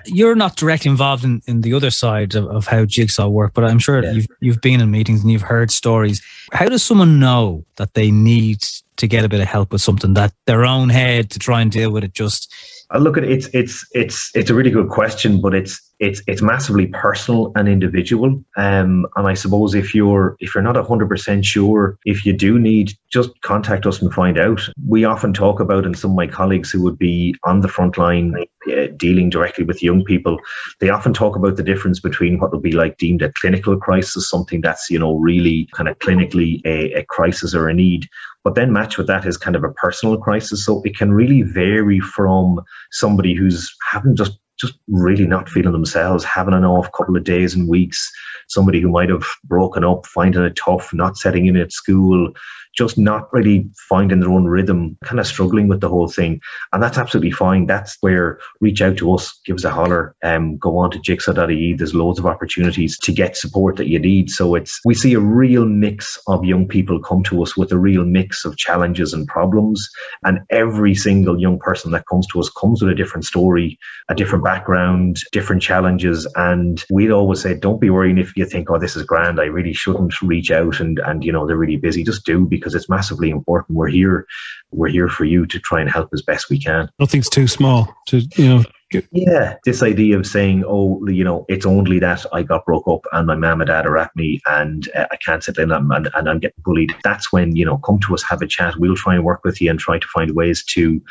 You're not directly involved in, in the other side of, of how Jigsaw work, but I'm sure yeah. you've, you've been in meetings and you've heard stories. How does someone know that they need to get a bit of help with something that their own head to try and deal with it just... I look at it's it's it's it's a really good question, but it's it's it's massively personal and individual. Um, and I suppose if you're if you're not a hundred percent sure, if you do need, just contact us and find out. We often talk about, and some of my colleagues who would be on the front line uh, dealing directly with young people, they often talk about the difference between what would be like deemed a clinical crisis, something that's you know really kind of clinically a, a crisis or a need. But then matched with that is kind of a personal crisis. So it can really vary from somebody who's having just, just really not feeling themselves, having an off couple of days and weeks, somebody who might have broken up, finding it tough, not setting in at school, just not really finding their own rhythm, kind of struggling with the whole thing. And that's absolutely fine. That's where reach out to us, give us a holler, um, go on to jigsaw dot I E. There's loads of opportunities to get support that you need. So it's we see a real mix of young people come to us with a real mix of challenges and problems. And every single young person that comes to us comes with a different story, a different background, different challenges. And we'd always say, don't be worrying if you think, oh, this is grand, I really shouldn't reach out and, and you know, they're really busy. Just do, because because it's massively important. We're here, we're here for you to try and help as best we can. Nothing's too small to, you know. Yeah, this idea of saying, oh, you know, it's only that I got broke up and my mum and dad are at me and uh, I can't sit in and, and, and I'm getting bullied. That's when, you know, come to us, have a chat. We'll try and work with you and try to find ways to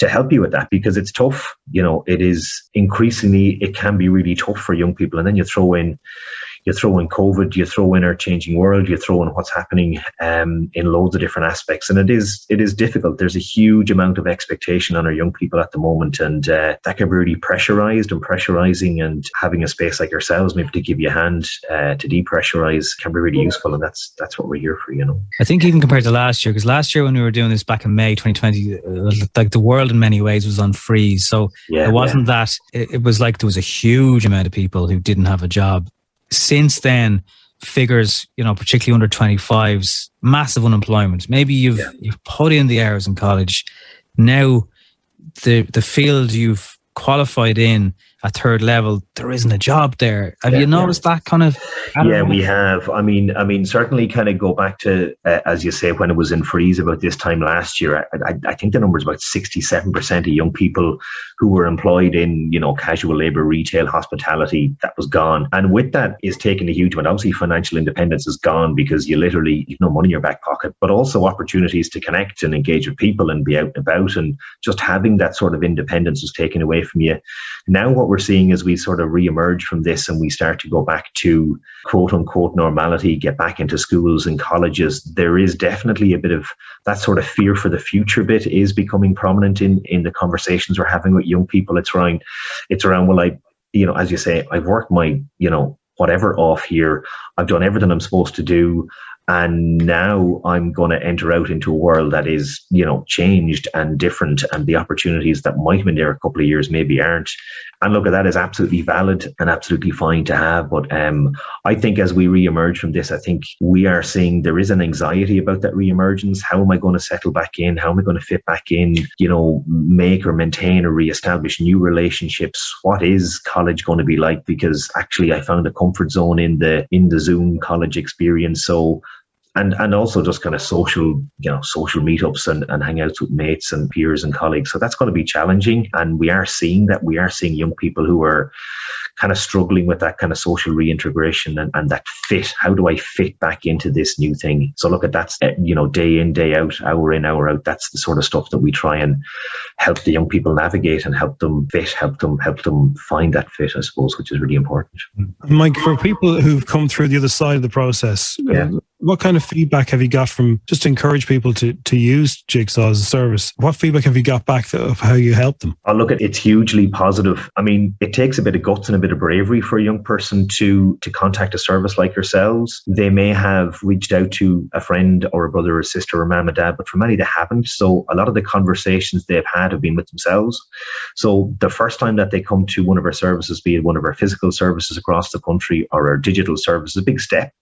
to help you with that because it's tough. You know, it is increasingly, it can be really tough for young people. And then you throw in, you throw in COVID, you throw in our changing world, you throw in what's happening um, in loads of different aspects. And it is it is difficult. There's a huge amount of expectation on our young people at the moment. And uh, that can be really pressurized and pressurizing, and having a space like ourselves, maybe to give you a hand uh, to depressurize can be really useful. And that's that's what we're here for, you know. I think even compared to last year, because last year when we were doing this back in May twenty twenty, uh, like the world in many ways was on freeze. So yeah, it wasn't yeah. that, it, it was like there was a huge amount of people who didn't have a job. Since then, figures, you know, particularly under twenty-fives, massive unemployment. Maybe you've yeah. you've put in the hours in college. Now, the the field you've qualified in at third level, there isn't a job there. Have yeah, you noticed yeah. that kind of? Yeah, know. we have. I mean, I mean, certainly kind of go back to, uh, as you say, when it was in freeze about this time last year, I, I, I think the number is about sixty-seven percent of young people who were employed in, you know, casual labor, retail, hospitality, that was gone. And with that is taking a huge amount. Obviously, financial independence is gone because you literally have no money in your back pocket, but also opportunities to connect and engage with people and be out and about. And just having that sort of independence was taken away from you. Now what we're We're seeing as we sort of reemerge from this and we start to go back to quote unquote normality, get back into schools and colleges, there is definitely a bit of that sort of fear for the future bit is becoming prominent in in the conversations we're having with young people. It's around, it's around, well, I, you know, as you say, I've worked my, you know, whatever off here, I've done everything I'm supposed to do. And now I'm going to enter out into a world that is, you know, changed and different, and the opportunities that might have been there a couple of years maybe aren't. And look, at that is absolutely valid and absolutely fine to have. But um, I think as we reemerge from this, I think we are seeing there is an anxiety about that reemergence. How am I going to settle back in? How am I going to fit back in? You know, make or maintain or reestablish new relationships. What is college going to be like? Because actually, I found a comfort zone in the in the Zoom college experience. So and and also just kind of social, you know, social meetups and, and hangouts with mates and peers and colleagues. So that's going to be challenging. And we are seeing that. We are seeing young people who are kind of struggling with that kind of social reintegration and, and that fit. How do I fit back into this new thing? So look at that's, you know, day in, day out, hour in, hour out. That's the sort of stuff that we try and help the young people navigate and help them fit, help them, help them find that fit, I suppose, which is really important. Mike, for people who've come through the other side of the process, yeah. what kind of feedback have you got from, just to encourage people to, to use Jigsaw as a service, what feedback have you got back of how you help them? I look at it's hugely positive. I mean, it takes a bit of guts and a bit of bravery for a young person to, to contact a service like yourselves. They may have reached out to a friend or a brother or sister or mom and dad, but for many they haven't. So a lot of the conversations they've had have been with themselves. So the first time that they come to one of our services, be it one of our physical services across the country or our digital services, a big step.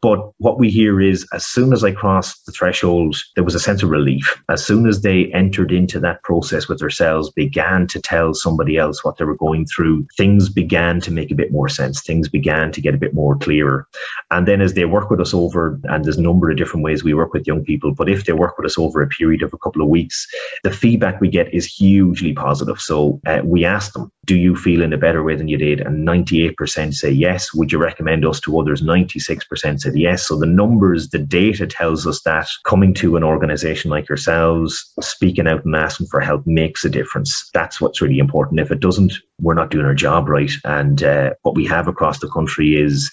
But what we hear is, as soon as I crossed the threshold, there was a sense of relief. As soon as they entered into that process with themselves, began to tell somebody else what they were going through, things began to make a bit more sense. Things began to get a bit more clearer. And then as they work with us over, and there's a number of different ways we work with young people, but if they work with us over a period of a couple of weeks, the feedback we get is hugely positive. So uh, we ask them, do you feel in a better way than you did? And ninety-eight percent say yes. Would you recommend us to others? ninety-six percent said yes. So the numbers, the data tells us that coming to an organization like yourselves, speaking out and asking for help makes a difference. That's what's really important. If it doesn't, we're not doing our job right. And uh, what we have across the country is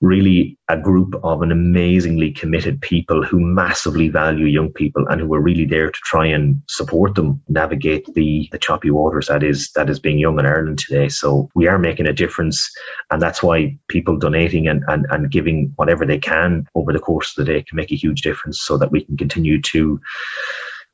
really a group of an amazingly committed people who massively value young people and who are really there to try and support them navigate the, the choppy waters that is that is being young in Ireland today. So we are making a difference, and that's why people donating and, and, and giving whatever they can over the course of the day can make a huge difference, so that we can continue to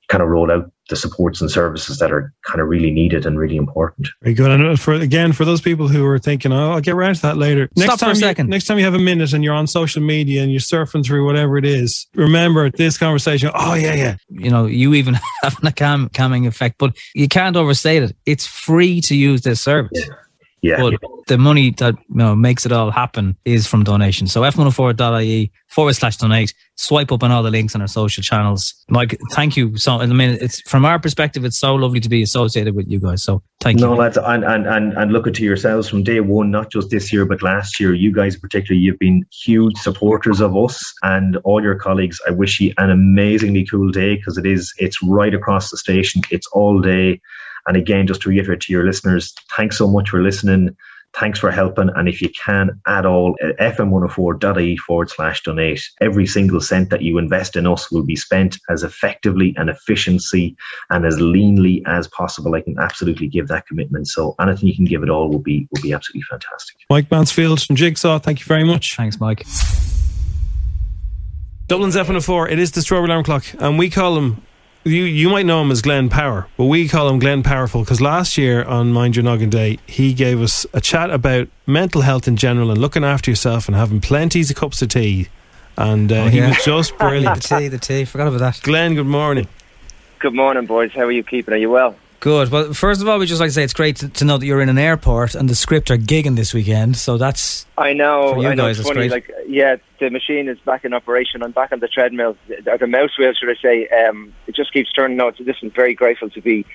kind of roll out the supports and services that are kind of really needed and really important. Very good. And for, again, for those people who are thinking, oh, I'll get around to that later. Next Stop time for a second. You, next time you have a minute and you're on social media and you're surfing through whatever it is, remember this conversation. Oh, yeah, yeah. You know, you even having a calm, calming effect, but you can't overstate it. It's free to use this service. Yeah. Yeah. But the money that, you know, makes it all happen is from donations. So f one oh four dot I E forward slash donate. Swipe up on all the links on our social channels. Mike, thank you. So, I mean, it's from our perspective, it's so lovely to be associated with you guys. So thank you. No, lads, and, and, and, and look at to yourselves from day one, not just this year, but last year. You guys particularly, you've been huge supporters of us and all your colleagues. I wish you an amazingly cool day, because it is, it's right across the station. It's all day. And again, just to reiterate to your listeners, thanks so much for listening. Thanks for helping. And if you can at all, f m one oh four dot I E forward slash donate. Every single cent that you invest in us will be spent as effectively and efficiently and as leanly as possible. I can absolutely give that commitment. So anything you can give at all will be, will be absolutely fantastic. Mike Mansfield from Jigsaw, thank you very much. Thanks, Mike. Dublin's F one oh four, it is the Strawberry Alarm Clock, and we call them... You you might know him as Glenn Power, but we call him Glenn Powerful, because last year on Mind Your Noggin Day, he gave us a chat about mental health in general and looking after yourself and having plenty of cups of tea. And uh, oh, yeah. he was just brilliant. the tea, the tea. Forgot about that. Glenn, good morning. Good morning, boys. How are you keeping? Are you well? Good. Well, first of all, we just like to say it's great to, to know that you're in an airport and the Script are gigging this weekend. So that's I know. For you I know. Guys, it's funny. Great. Like, yeah, the machine is back in operation. I'm back on the treadmill, or the mouse wheel, should I say? Um, it just keeps turning out. So this is very grateful to be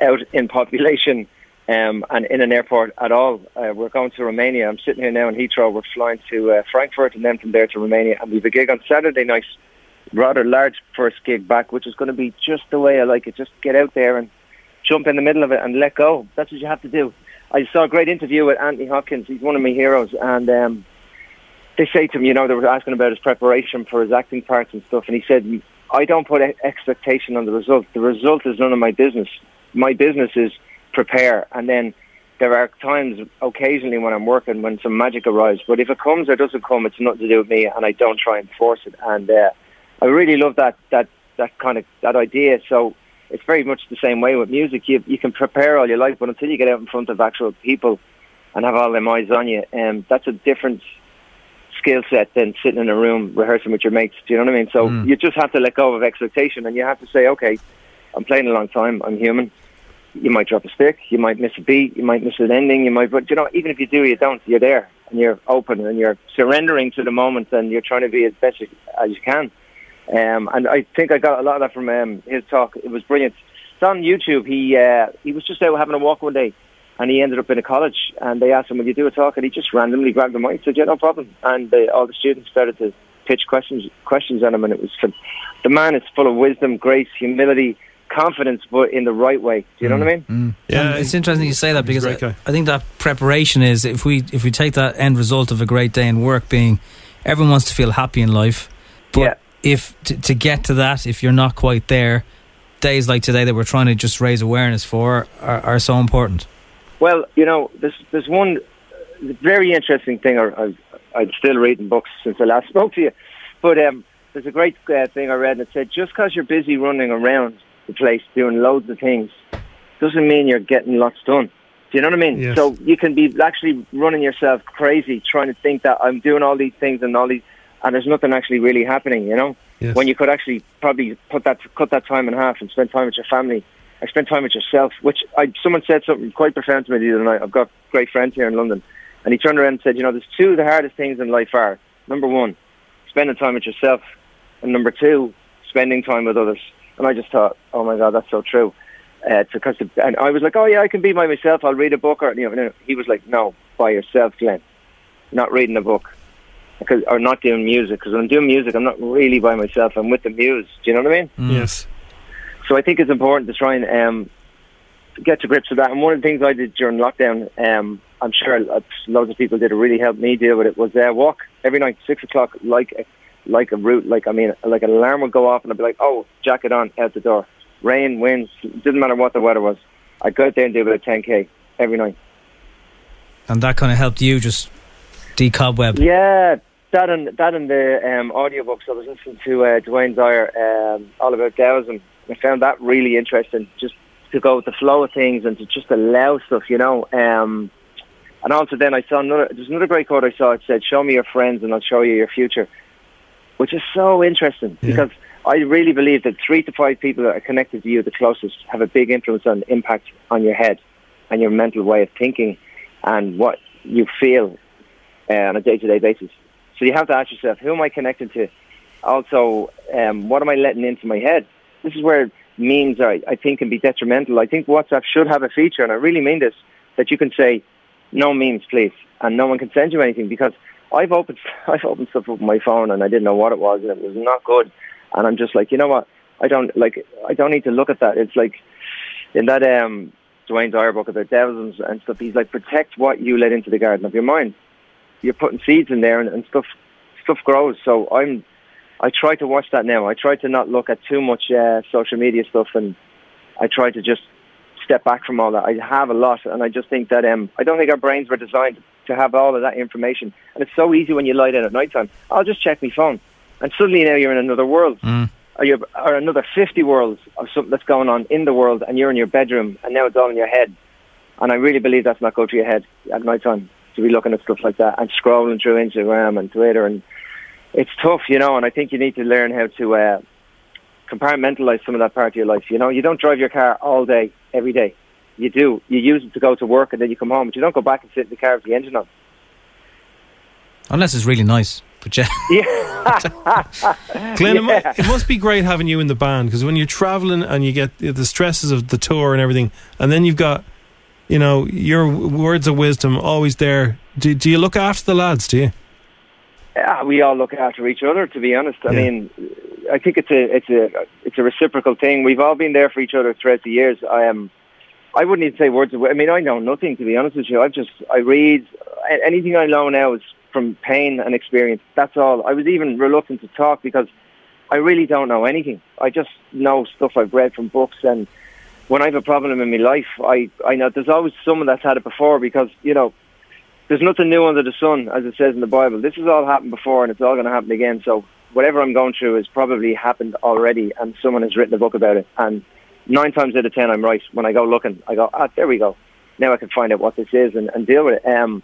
out in population um, and in an airport at all. Uh, we're going to Romania. I'm sitting here now in Heathrow. We're flying to uh, Frankfurt and then from there to Romania. And we have a gig on Saturday night. Rather large first gig back, which is going to be just the way I like it. Just get out there and jump in the middle of it and let go. That's what you have to do. I saw a great interview with Anthony Hopkins. He's one of my heroes. And um, they say to him, you know, they were asking about his preparation for his acting parts and stuff. And he said, I don't put expectation on the result. The result is none of my business. My business is prepare. And then there are times, occasionally, when I'm working, when some magic arrives. But if it comes or doesn't come, it's nothing to do with me. And I don't try and force it. And uh, I really love that, that, that kind of that idea. So it's very much the same way with music. You you can prepare all your life, but until you get out in front of actual people and have all them eyes on you, um, that's a different skill set than sitting in a room rehearsing with your mates. Do you know what I mean? So mm. you just have to let go of expectation, and you have to say, okay, I'm playing a long time. I'm human. You might drop a stick. You might miss a beat. You might miss an ending. You might, but you know, even if you do, you don't. You're there. and you're open and you're surrendering to the moment and you're trying to be as best as you can. Um, and I think I got a lot of that from um, his talk. It was brilliant. It's on YouTube. He uh, he was just out having a walk one day and he ended up in a college and they asked him, will you do a talk? And he just randomly grabbed the mic and said, yeah, no problem. And they, all the students started to pitch questions questions on him, and it was fun. The man is full of wisdom, grace, humility, confidence, but in the right way. Do you know mm. what I mean? Mm. Yeah, it's interesting you say that, because I, I think that preparation is, if we if we take that end result of a great day in work being, everyone wants to feel happy in life, but yeah. if to, to get to that, if you're not quite there, days like today that we're trying to just raise awareness for are, are so important. Well, you know, there's there's one very interesting thing. I've I'm still reading books since I last spoke to you, but um, there's a great uh, thing I read, and it said, just because you're busy running around the place doing loads of things doesn't mean you're getting lots done. Do you know what I mean? Yes. So you can be actually running yourself crazy trying to think that I'm doing all these things and all these, and there's nothing actually really happening, you know? Yes. When you could actually probably put that cut that time in half and spend time with your family and spend time with yourself, which I, someone said something quite profound to me the other night. I've got great friends here in London. And he turned around and said, you know, there's two of the hardest things in life are, number one, spending time with yourself, and number two, spending time with others. And I just thought, oh my God, that's so true. Uh, because the, and I was like, oh yeah, I can be by myself, I'll read a book. Or, you know, and he was like, no, by yourself, Glenn. Not reading a book. Because, or not doing music. Because when I'm doing music, I'm not really by myself. I'm with the muse. Do you know what I mean? Mm. Yes. So I think it's important to try and um, get to grips with that. And one of the things I did during lockdown... Um, I'm sure loads of people did. It really helped me deal with it. Was uh, walk every night, six o'clock, like a, like a route. Like I mean, like an alarm would go off, and I'd be like, "Oh, jacket on, out the door." Rain, wind, didn't matter what the weather was. I'd go out there and do about ten k every night. And that kind of helped you just decobweb. Yeah, that and that and the um, audiobooks. I was listening to uh, Dwayne Dyer, um, all about Taoism. I found that really interesting, just to go with the flow of things and to just allow stuff, you know. Um, And also then I saw another, there's another great quote I saw. It said, show me your friends and I'll show you your future, which is so interesting yeah. because I really believe that three to five people that are connected to you the closest have a big influence and impact on your head and your mental way of thinking and what you feel uh, on a day-to-day basis. So you have to ask yourself, who am I connected to? Also, um, what am I letting into my head? This is where memes, are, I think, can be detrimental. I think WhatsApp should have a feature, and I really mean this, that you can say, no memes, please, and no one can send you anything, because I've opened I've opened stuff up on my phone and I didn't know what it was and it was not good, and I'm just like, you know what, I don't like I don't need to look at that. It's like in that um, Dwayne Dyer book about devils and stuff. He's like, protect what you let into the garden of your mind. You're putting seeds in there, and, and stuff stuff grows. So I'm I try to watch that now. I try to not look at too much uh, social media stuff, and I try to just step back from all that. I have a lot, and I just think that um, I don't think our brains were designed to have all of that information. And it's so easy when you lie down at night time. I'll just check my phone, and suddenly now you're in another world, mm. or, you're, or another fifty worlds of something that's going on in the world, and you're in your bedroom, and now it's all in your head. And I really believe that's not good for your head at night time, to be looking at stuff like that and scrolling through Instagram and Twitter, and it's tough, you know. And I think you need to learn how to uh, compartmentalize some of that part of your life. You know, you don't drive your car all day every day. You do. You use it to go to work and then you come home, but you don't go back and sit in the car with the engine on. Unless it's really nice. But yeah. yeah. Glenn, yeah. It, must, it must be great having you in the band, because when you're travelling and you get the stresses of the tour and everything, and then you've got, you know, your words of wisdom always there. Do, do you look after the lads, do you? Yeah, we all look after each other, to be honest. I yeah. mean, I think it's a it's a it's a reciprocal thing. We've all been there for each other throughout the years. I am. Um, I wouldn't even say words of. I mean, I know nothing, to be honest with you. I've just I read anything I know now is from pain and experience. That's all. I was even reluctant to talk because I really don't know anything. I just know stuff I've read from books, and when I have a problem in my life, I I know there's always someone that's had it before, because you know. There's nothing new under the sun, as it says in the Bible. This has all happened before, and it's all going to happen again. So whatever I'm going through has probably happened already, and someone has written a book about it. And nine times out of ten, I'm right. When I go looking, I go, ah, there we go. Now I can find out what this is and, and deal with it. Um,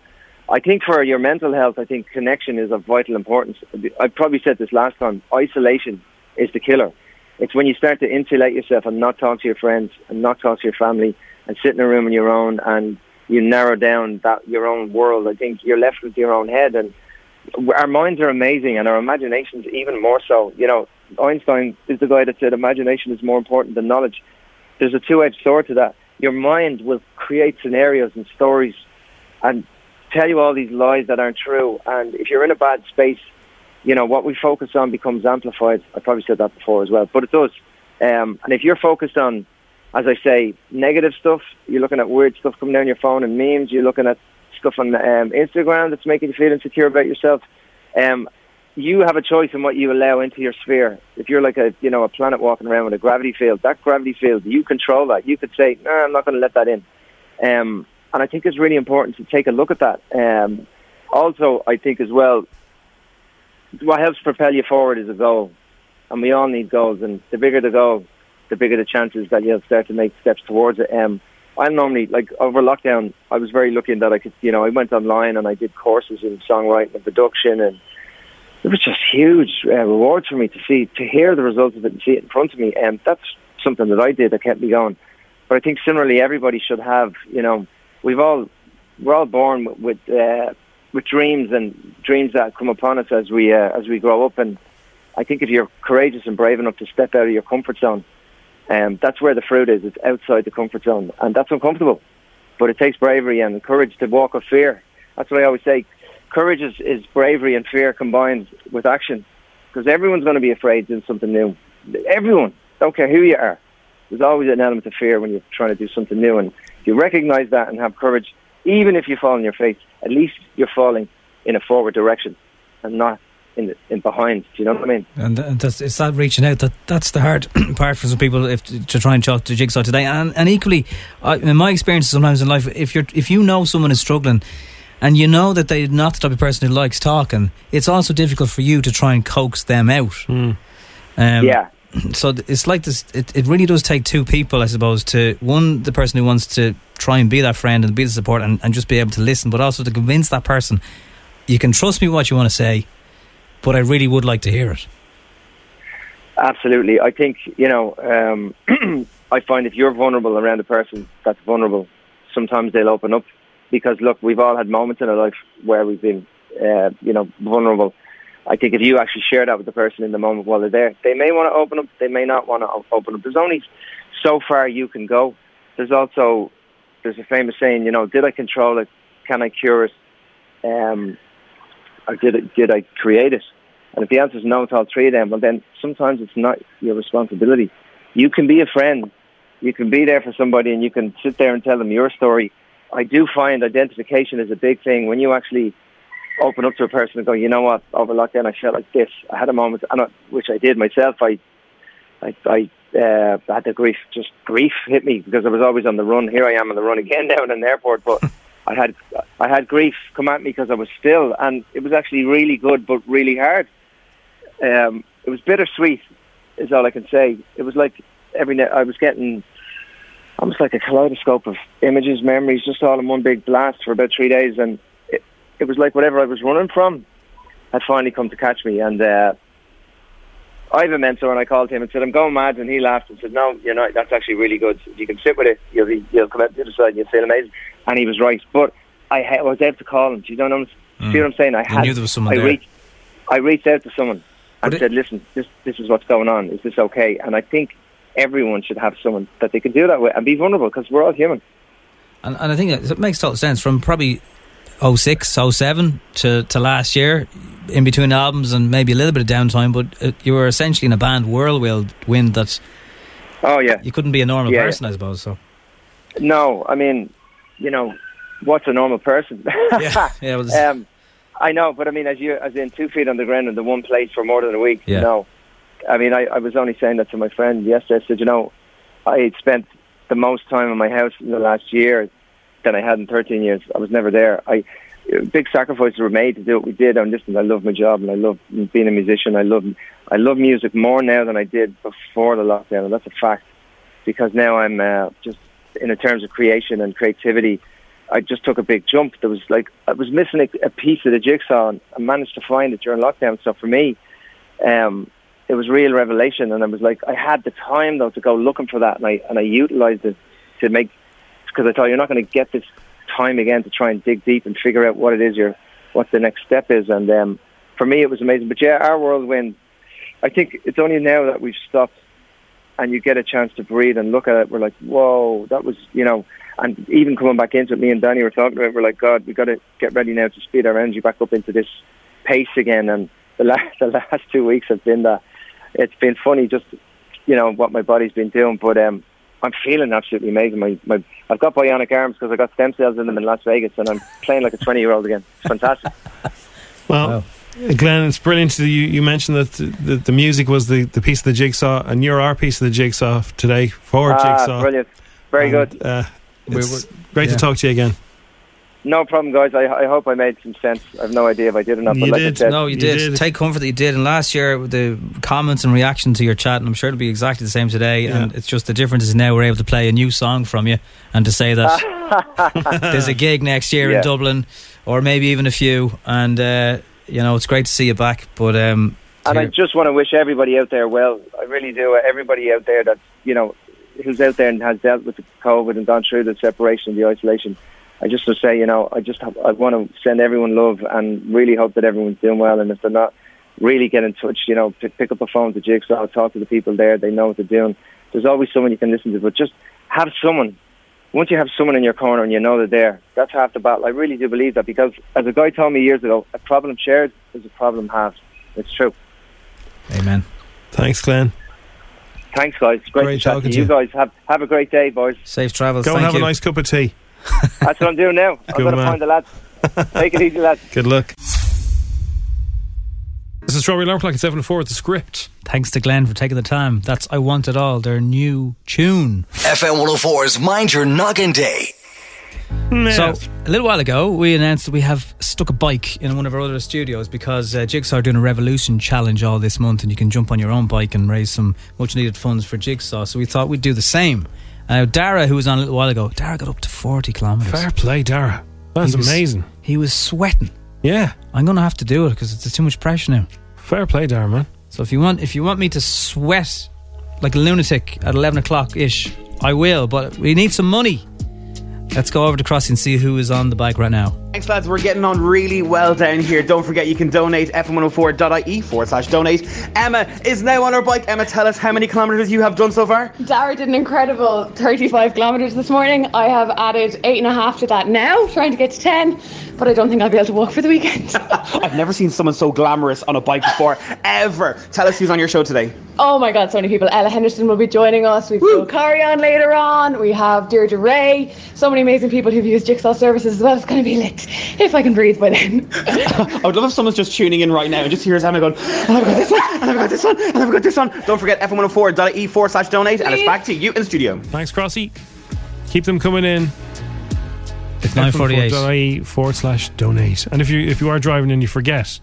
I think for your mental health, I think connection is of vital importance. I probably said this last time. Isolation is the killer. It's when you start to insulate yourself and not talk to your friends and not talk to your family and sit in a room on your own and you narrow down that your own world. I think you're left with your own head, and our minds are amazing, and our imaginations even more so. You know, Einstein is the guy that said imagination is more important than knowledge. There's a two-edged sword to that. Your mind will create scenarios and stories and tell you all these lies that aren't true. And if you're in a bad space, you know, what we focus on becomes amplified. I probably said that before as well, but it does. Um, and if you're focused on, as I say, negative stuff, you're looking at weird stuff coming down your phone and memes, you're looking at stuff on um, Instagram that's making you feel insecure about yourself. Um, you have a choice in what you allow into your sphere. If you're like a, you know, a planet walking around with a gravity field, that gravity field, you control that. You could say, no, nah, I'm not going to let that in. Um, and I think it's really important to take a look at that. Um, also, I think as well, what helps propel you forward is a goal. And we all need goals. And the bigger the goal, the bigger the chances that you'll start to make steps towards it. Um, I'm normally, like, over lockdown, I was very lucky in that I could, you know, I went online and I did courses in songwriting and production, and it was just huge uh, rewards for me to see, to hear the results of it and see it in front of me. And um, that's something that I did that kept me going. But I think similarly, everybody should have, you know, we've all, we're all born with, with, uh, with dreams, and dreams that come upon us as we, uh, as we grow up. And I think if you're courageous and brave enough to step out of your comfort zone, Um, that's where the fruit is. It's outside the comfort zone, and that's uncomfortable. But it takes bravery and courage to walk with fear. That's what I always say. Courage is, is bravery and fear combined with action, because everyone's going to be afraid doing something new. Everyone, don't care who you are. There's always an element of fear when you're trying to do something new, and if you recognise that and have courage, even if you fall on your face, at least you're falling in a forward direction and not In, in behind, do you know what I mean? And, and that's, it's that reaching out that that's the hard part for some people, if to, to try and talk to Jigsaw today. And and equally, I, in my experience, sometimes in life, if you're if you know someone is struggling, and you know that they're not the type of person who likes talking, it's also difficult for you to try and coax them out. Mm. Um, yeah. So it's like this. It, it really does take two people, I suppose. To one, the person who wants to try and be that friend and be the support and, and just be able to listen, but also to convince that person, you can trust me with what you want to say, but I really would like to hear it. Absolutely. I think, you know, um, I find if you're vulnerable around a person that's vulnerable, sometimes they'll open up. Because, look, we've all had moments in our life where we've been, uh, you know, vulnerable. I think if you actually share that with the person in the moment while they're there, they may want to open up, they may not want to open up. There's only so far you can go. There's also, there's a famous saying, you know, did I control it? Can I cure it? Um... Or did, it, did I create it? And if the answer is no to all three of them, well, then sometimes it's not your responsibility. You can be a friend. You can be there for somebody, and you can sit there and tell them your story. I do find identification is a big thing. When you actually open up to a person and go, you know what, over lockdown I felt like this. I had a moment, and I, which I did myself. I I, I uh, had the grief, just grief hit me because I was always on the run. Here I am on the run again down in the airport, but... I had I had grief come at me because I was still, and it was actually really good, but really hard. Um, it was bittersweet, is all I can say. It was like every night I was getting almost like a kaleidoscope of images, memories, just all in one big blast for about three days, and it, it was like whatever I was running from had finally come to catch me. And uh, I have a mentor, and I called him and said, "I'm going mad," and he laughed and said, "No, you're not. That's actually really good. If you can sit with it, you'll be, you'll come out the other side, and you'll feel amazing." And he was right, but I, ha- I was able to call him. Do you know what I'm, mm. see what I'm saying? I had, knew there was someone I there. Reached, I reached out to someone and it, said, "Listen, this this is what's going on. Is this okay?" And I think everyone should have someone that they can do that with and be vulnerable, because we're all human. And, and I think it makes total sense. From probably oh six, oh seven to, to last year, in between albums and maybe a little bit of downtime, but you were essentially in a band whirlwind that. Oh yeah, you couldn't be a normal yeah, person, yeah. I suppose. So. No, I mean. You know, what's a normal person? yeah, yeah, well, um, I know, but I mean, as you, as in two feet on the ground in the one place for more than a week. Yeah. No, I mean, I, I was only saying that to my friend yesterday. I said, you know, I had spent the most time in my house in the last year than I had in thirteen years. I was never there. I big sacrifices were made to do what we did. And listen, I love my job, and I love being a musician. I love, I love music more now than I did before the lockdown, and that's a fact. Because now I'm uh, just. in terms of creation and creativity, I just took a big jump. There was like I was missing a, a piece of the jigsaw, and I managed to find it during lockdown. So for me, um, it was real revelation, and I was like, I had the time though to go looking for that, and I and I utilised it to make, because I thought you're not going to get this time again to try and dig deep and figure out what it is you're, what the next step is. And um, for me, it was amazing. But yeah, our whirlwind, I think it's only now that we've stopped and you get a chance to breathe and look at it, we're like, whoa, that was, you know, and even coming back into it, me and Danny were talking about it, we're like, God, we've got to get ready now to speed our energy back up into this pace again. And the last, the last two weeks have been that. It's been funny, just, you know, what my body's been doing, but um, I'm feeling absolutely amazing. My, my, I've got bionic arms because I got stem cells in them in Las Vegas, and I'm playing like a twenty-year-old again. It's fantastic. Well, wow. Glenn, it's brilliant that you, you mentioned that the, the, the music was the, the piece of the jigsaw, and you're our piece of the jigsaw today for ah, Jigsaw. Brilliant. Very and, good. Uh, it's we were, great yeah. to talk to you again. No problem, guys. I, I hope I made some sense. I have no idea if I did or not. But you like did. I said, no, you, you did. did. Take comfort that you did. And last year, the comments and reaction to your chat, and I'm sure it'll be exactly the same today. Yeah. And it's just the difference is now we're able to play a new song from you and to say that there's a gig next year yeah. in Dublin, or maybe even a few. And, uh, you know, it's great to see you back. But um, And hear- I just want to wish everybody out there well. I really do. Everybody out there that's, you know, who's out there and has dealt with the COVID and gone through the separation, the isolation, I just to say, you know, I just have, I want to send everyone love and really hope that everyone's doing well. And if they're not, really get in touch, you know, p- pick up a phone to Jigsaw, talk to the people there. They know what they're doing. There's always someone you can listen to, but just have someone. Once you have someone in your corner and you know they're there, that's half the battle. I really do believe that, because as a guy told me years ago, a problem shared is a problem halved. It's true. Amen. Thanks, Glenn. Thanks, guys. Great, great to chat to you. you guys. Have, have a great day, boys. Safe travels. Go Thank and have you. a nice cup of tea. That's what I'm doing now. I'm going to find the lads. Take it easy, lads. Good luck. This is Strawberry Alarm Clock at seven oh four with the script. Thanks to Glenn for taking the time. That's I Want It All, their new tune. F M one oh four's Mind Your Noggin Day. So, a little while ago, we announced that we have stuck a bike in one of our other studios, because uh, Jigsaw are doing a Revolution Challenge all this month, and you can jump on your own bike and raise some much needed funds for Jigsaw. So we thought we'd do the same. Now, Dara, who was on a little while ago, Dara got up to forty kilometres. Fair play, Dara. That's amazing. He was sweating. Yeah. I'm going to have to do it because it's too much pressure now. Fair play, Dara, man. So if you want if you want me to sweat like a lunatic at eleven o'clock-ish, I will, but we need some money. Let's go over to Crossy and see who is on the bike right now. Thanks, lads. We're getting on really well down here. Don't forget you can donate, f m one oh four dot i e forward slash donate. Emma is now on her bike. Emma, tell us how many kilometres you have done so far. Dara did an incredible thirty-five kilometres this morning. I have added eight and a half to that now, trying to get to ten, but I don't think I'll be able to walk for the weekend. I've never seen someone so glamorous on a bike before, ever. Tell us who's on your show today. Oh my God, so many people. Ella Henderson will be joining us. We've got Corrie on later on. We have Deirdre Ray. So many amazing people who've used Jigsaw services as well. It's going to be lit. If I can breathe by then. I would love if someone's just tuning in right now and just hears Emma going, and I've got this one, and I've got this one, and I've got this one. Don't forget f m one oh four dot i e forward slash donate, and it's back to you in the studio. Thanks, Crossy. Keep them coming in. It's f m one oh four dot i e forward slash donate. And if you if you are driving and you forget,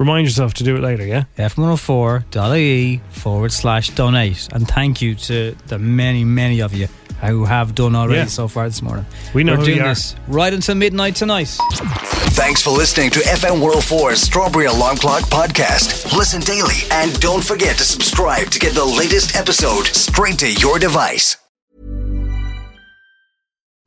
remind yourself to do it later, yeah? f m one oh four dot i e forward slash donate. And thank you to the many, many of you who have done already yeah. so far this morning. We know We're who doing we are. This right until midnight tonight. Thanks for listening to F M one oh four's Strawberry Alarm Clock podcast. Listen daily and don't forget to subscribe to get the latest episode straight to your device.